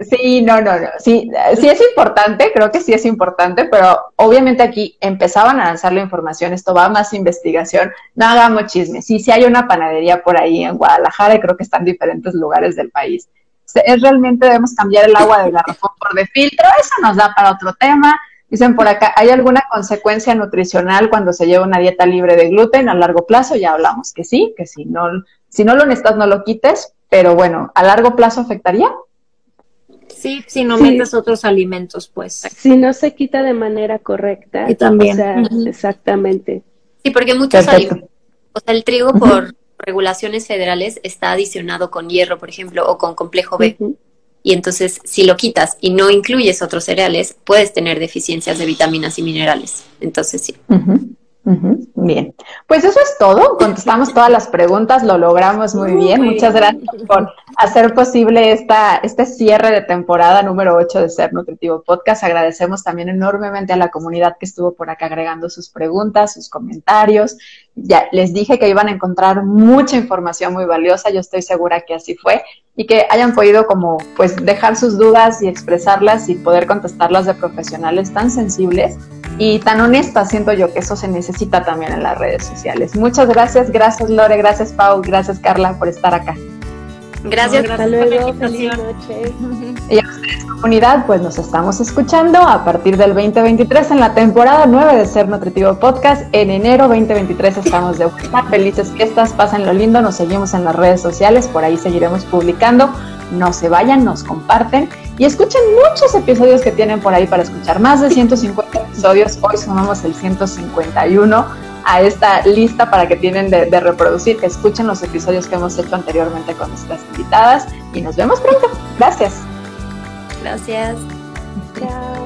Sí, no, no, no. Sí, sí es importante, creo que sí es importante, pero obviamente aquí empezaban a lanzar la información, esto va más investigación, no hagamos chisme. Sí, sí hay una panadería por ahí en Guadalajara y creo que está en diferentes lugares del país. Es realmente debemos cambiar el agua de garrafón por de filtro, eso nos da para otro tema. Dicen por acá, ¿hay alguna consecuencia nutricional cuando se lleva una dieta libre de gluten a largo plazo? Ya hablamos que sí, que si no, si no lo necesitas no lo quites, pero bueno, ¿a largo plazo afectaría? Sí, si no metes sí. otros alimentos, pues. Si no se quita de manera correcta. Y también. O sea, uh-huh. Exactamente. Sí, porque muchos Perfecto. alimentos, o sea, el trigo por uh-huh. regulaciones federales está adicionado con hierro, por ejemplo, o con complejo B. Uh-huh. Y entonces, si lo quitas y no incluyes otros cereales, puedes tener deficiencias de vitaminas y minerales. Entonces, sí. Uh-huh, uh-huh. Bien. Pues eso es todo. Contestamos todas las preguntas. Lo logramos muy bien. Muy Muchas bien. gracias por hacer posible esta, este cierre de temporada número ocho de Ser Nutritivo Podcast. Agradecemos también enormemente a la comunidad que estuvo por acá agregando sus preguntas, sus comentarios. Ya les dije que iban a encontrar mucha información muy valiosa. Yo estoy segura que así fue. Y que hayan podido como pues dejar sus dudas y expresarlas y poder contestarlas de profesionales tan sensibles y tan honestas, siento yo que eso se necesita también en las redes sociales. Muchas gracias, gracias Lore, gracias Pau, gracias Carla por estar acá. Gracias, no, gracias hasta luego, feliz noche. Y a ustedes comunidad, pues nos estamos escuchando a partir del veinte veintitrés en la temporada nueve de Ser Nutritivo Podcast. En enero veinte veintitrés estamos de vuelta. Felices fiestas, pásenlo lindo, nos seguimos en las redes sociales, por ahí seguiremos publicando. No se vayan, nos comparten y escuchen muchos episodios que tienen por ahí para escuchar. Más de ciento cincuenta episodios, hoy sumamos el ciento cincuenta y uno a esta lista para que tienen de, de reproducir, que escuchen los episodios que hemos hecho anteriormente con nuestras invitadas y nos vemos pronto. Gracias. Gracias. Chao.